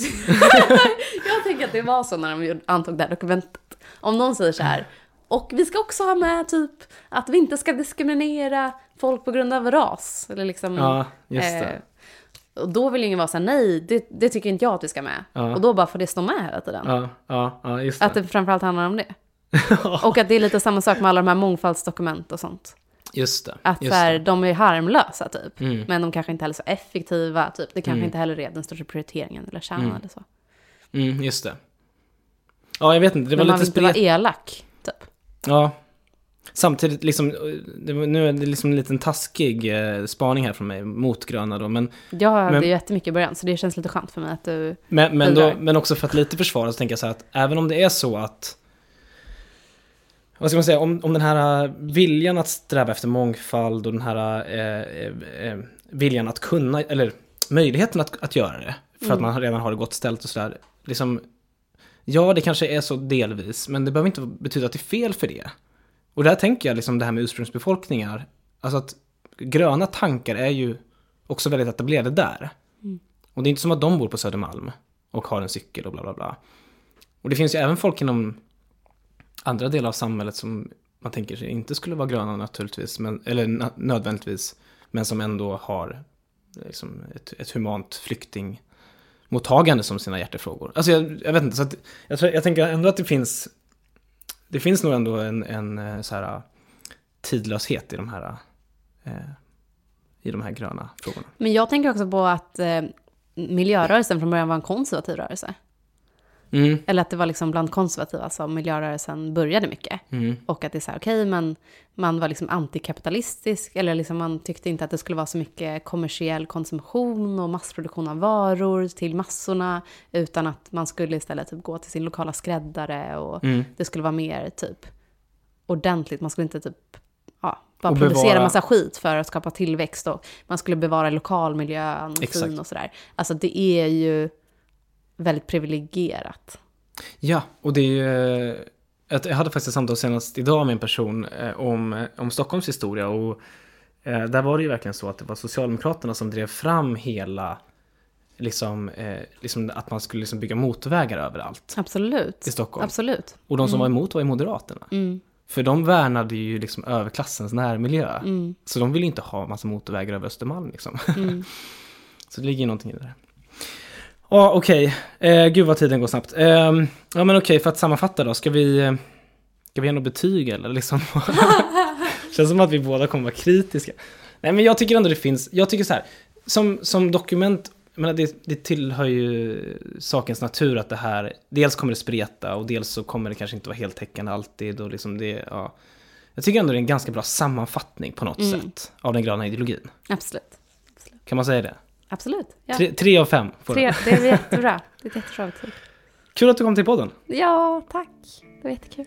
Jag tänker att det var så när de antog det här dokumentet. Om någon säger så här, och vi ska också ha med typ att vi inte ska diskriminera folk på grund av ras. Eller liksom... Ja, just det. Eh, Och då vill ingen vara så här, nej, det, det tycker inte jag att vi ska med. Ja. Och då bara får det stå med hela tiden. Ja, ja, ja, just det. Att det framförallt handlar om det. Och att det är lite samma sak med alla de här mångfaldsdokument och sånt. Just det. Att just här, det. De är harmlösa typ. Mm. Men de kanske inte heller är så effektiva typ. Det kanske mm. inte heller är den största prioriteringen eller kärnan mm. eller så. Mm, just det. Ja, jag vet inte. Det var men lite spret... man vill inte vara elak typ. Ja. Samtidigt, liksom, nu är det liksom en liten taskig spaning här från mig mot gröna då, men... Jag hade jättemycket i början, så det känns lite skönt för mig att du... Men, men, då, men också för att lite försvara så tänker jag så här att även om det är så att... Vad ska man säga? Om, om den här viljan att sträva efter mångfald och den här eh, eh, viljan att kunna, eller möjligheten att, att göra det, för mm. att man redan har det gott ställt och sådär, liksom... Ja, det kanske är så delvis, men det behöver inte betyda att det är fel för det. Och där tänker jag liksom det här med ursprungsbefolkningar. Alltså att gröna tankar är ju också väldigt etablerade där. Mm. Och det är inte som att de bor på Södermalm och har en cykel och bla bla bla. Och det finns ju även folk inom andra delar av samhället som man tänker sig inte skulle vara gröna naturligtvis, men, eller na- nödvändigtvis, men som ändå har liksom ett, ett humant flyktingmottagande som sina hjärtefrågor. Alltså jag, jag vet inte, så att, jag, tror, jag tänker ändå att det finns... Det finns nog ändå en, en så här tidlöshet i de här, eh, i de här gröna frågorna. Men jag tänker också på att eh, miljörörelsen från början var en konservativ rörelse. Mm. Eller att det var liksom bland konservativa som miljörörelsen började mycket. Mm. Och att det är så här, okej, okay, men man var liksom antikapitalistisk. Eller liksom man tyckte inte att det skulle vara så mycket kommersiell konsumtion och massproduktion av varor till massorna. Utan att man skulle istället typ gå till sin lokala skräddare. Och mm. det skulle vara mer typ ordentligt. Man skulle inte typ... Ja, bara producera bevara. Massa skit för att skapa tillväxt och man skulle bevara lokalmiljön och fin och sådär. Alltså det är ju väldigt privilegierat. Ja, och det är ju... Jag hade faktiskt ett samtal senast idag med en person om, om Stockholms historia och där var det ju verkligen så att det var Socialdemokraterna som drev fram hela liksom, eh, liksom att man skulle liksom bygga motorvägar överallt. Absolut. I Stockholm. Absolut. Och de som mm. var emot var ju Moderaterna. Mm. För de värnade ju liksom överklassens närmiljö. Mm. Så de vill inte ha massa motorvägar över Östermalm liksom. Mm. Så det ligger ju någonting i det där. Ja, okej. Okay. Eh, gud vad tiden går snabbt. Eh, ja, men okej. Okay, för att sammanfatta då. Ska vi, ska vi ge något betyg eller liksom? Känns som att vi båda kommer vara kritiska. Nej, men jag tycker ändå det finns... Jag tycker så här. Som, som dokument... Men det, det tillhör ju sakens natur att det här, dels kommer det spreta och dels så kommer det kanske inte vara heltäckande alltid. Och liksom det, ja. Jag tycker ändå det är en ganska bra sammanfattning på något mm. sätt av den gröna ideologin. Absolut. Absolut. Kan man säga det? Absolut. Ja. Tre, tre av fem. Tre, det är jättebra. Det är jättebra. Kul att du kom till podden. Ja, tack. Det var jättekul.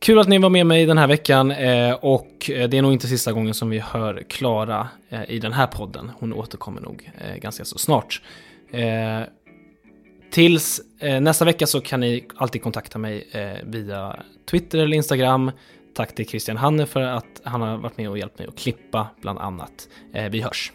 Kul att ni var med mig den här veckan och det är nog inte sista gången som vi hör Klara i den här podden. Hon återkommer nog ganska så snart. Tills nästa vecka så kan ni alltid kontakta mig via Twitter eller Instagram. Tack till Christian Hanne för att han har varit med och hjälpt mig att klippa bland annat. Vi hörs.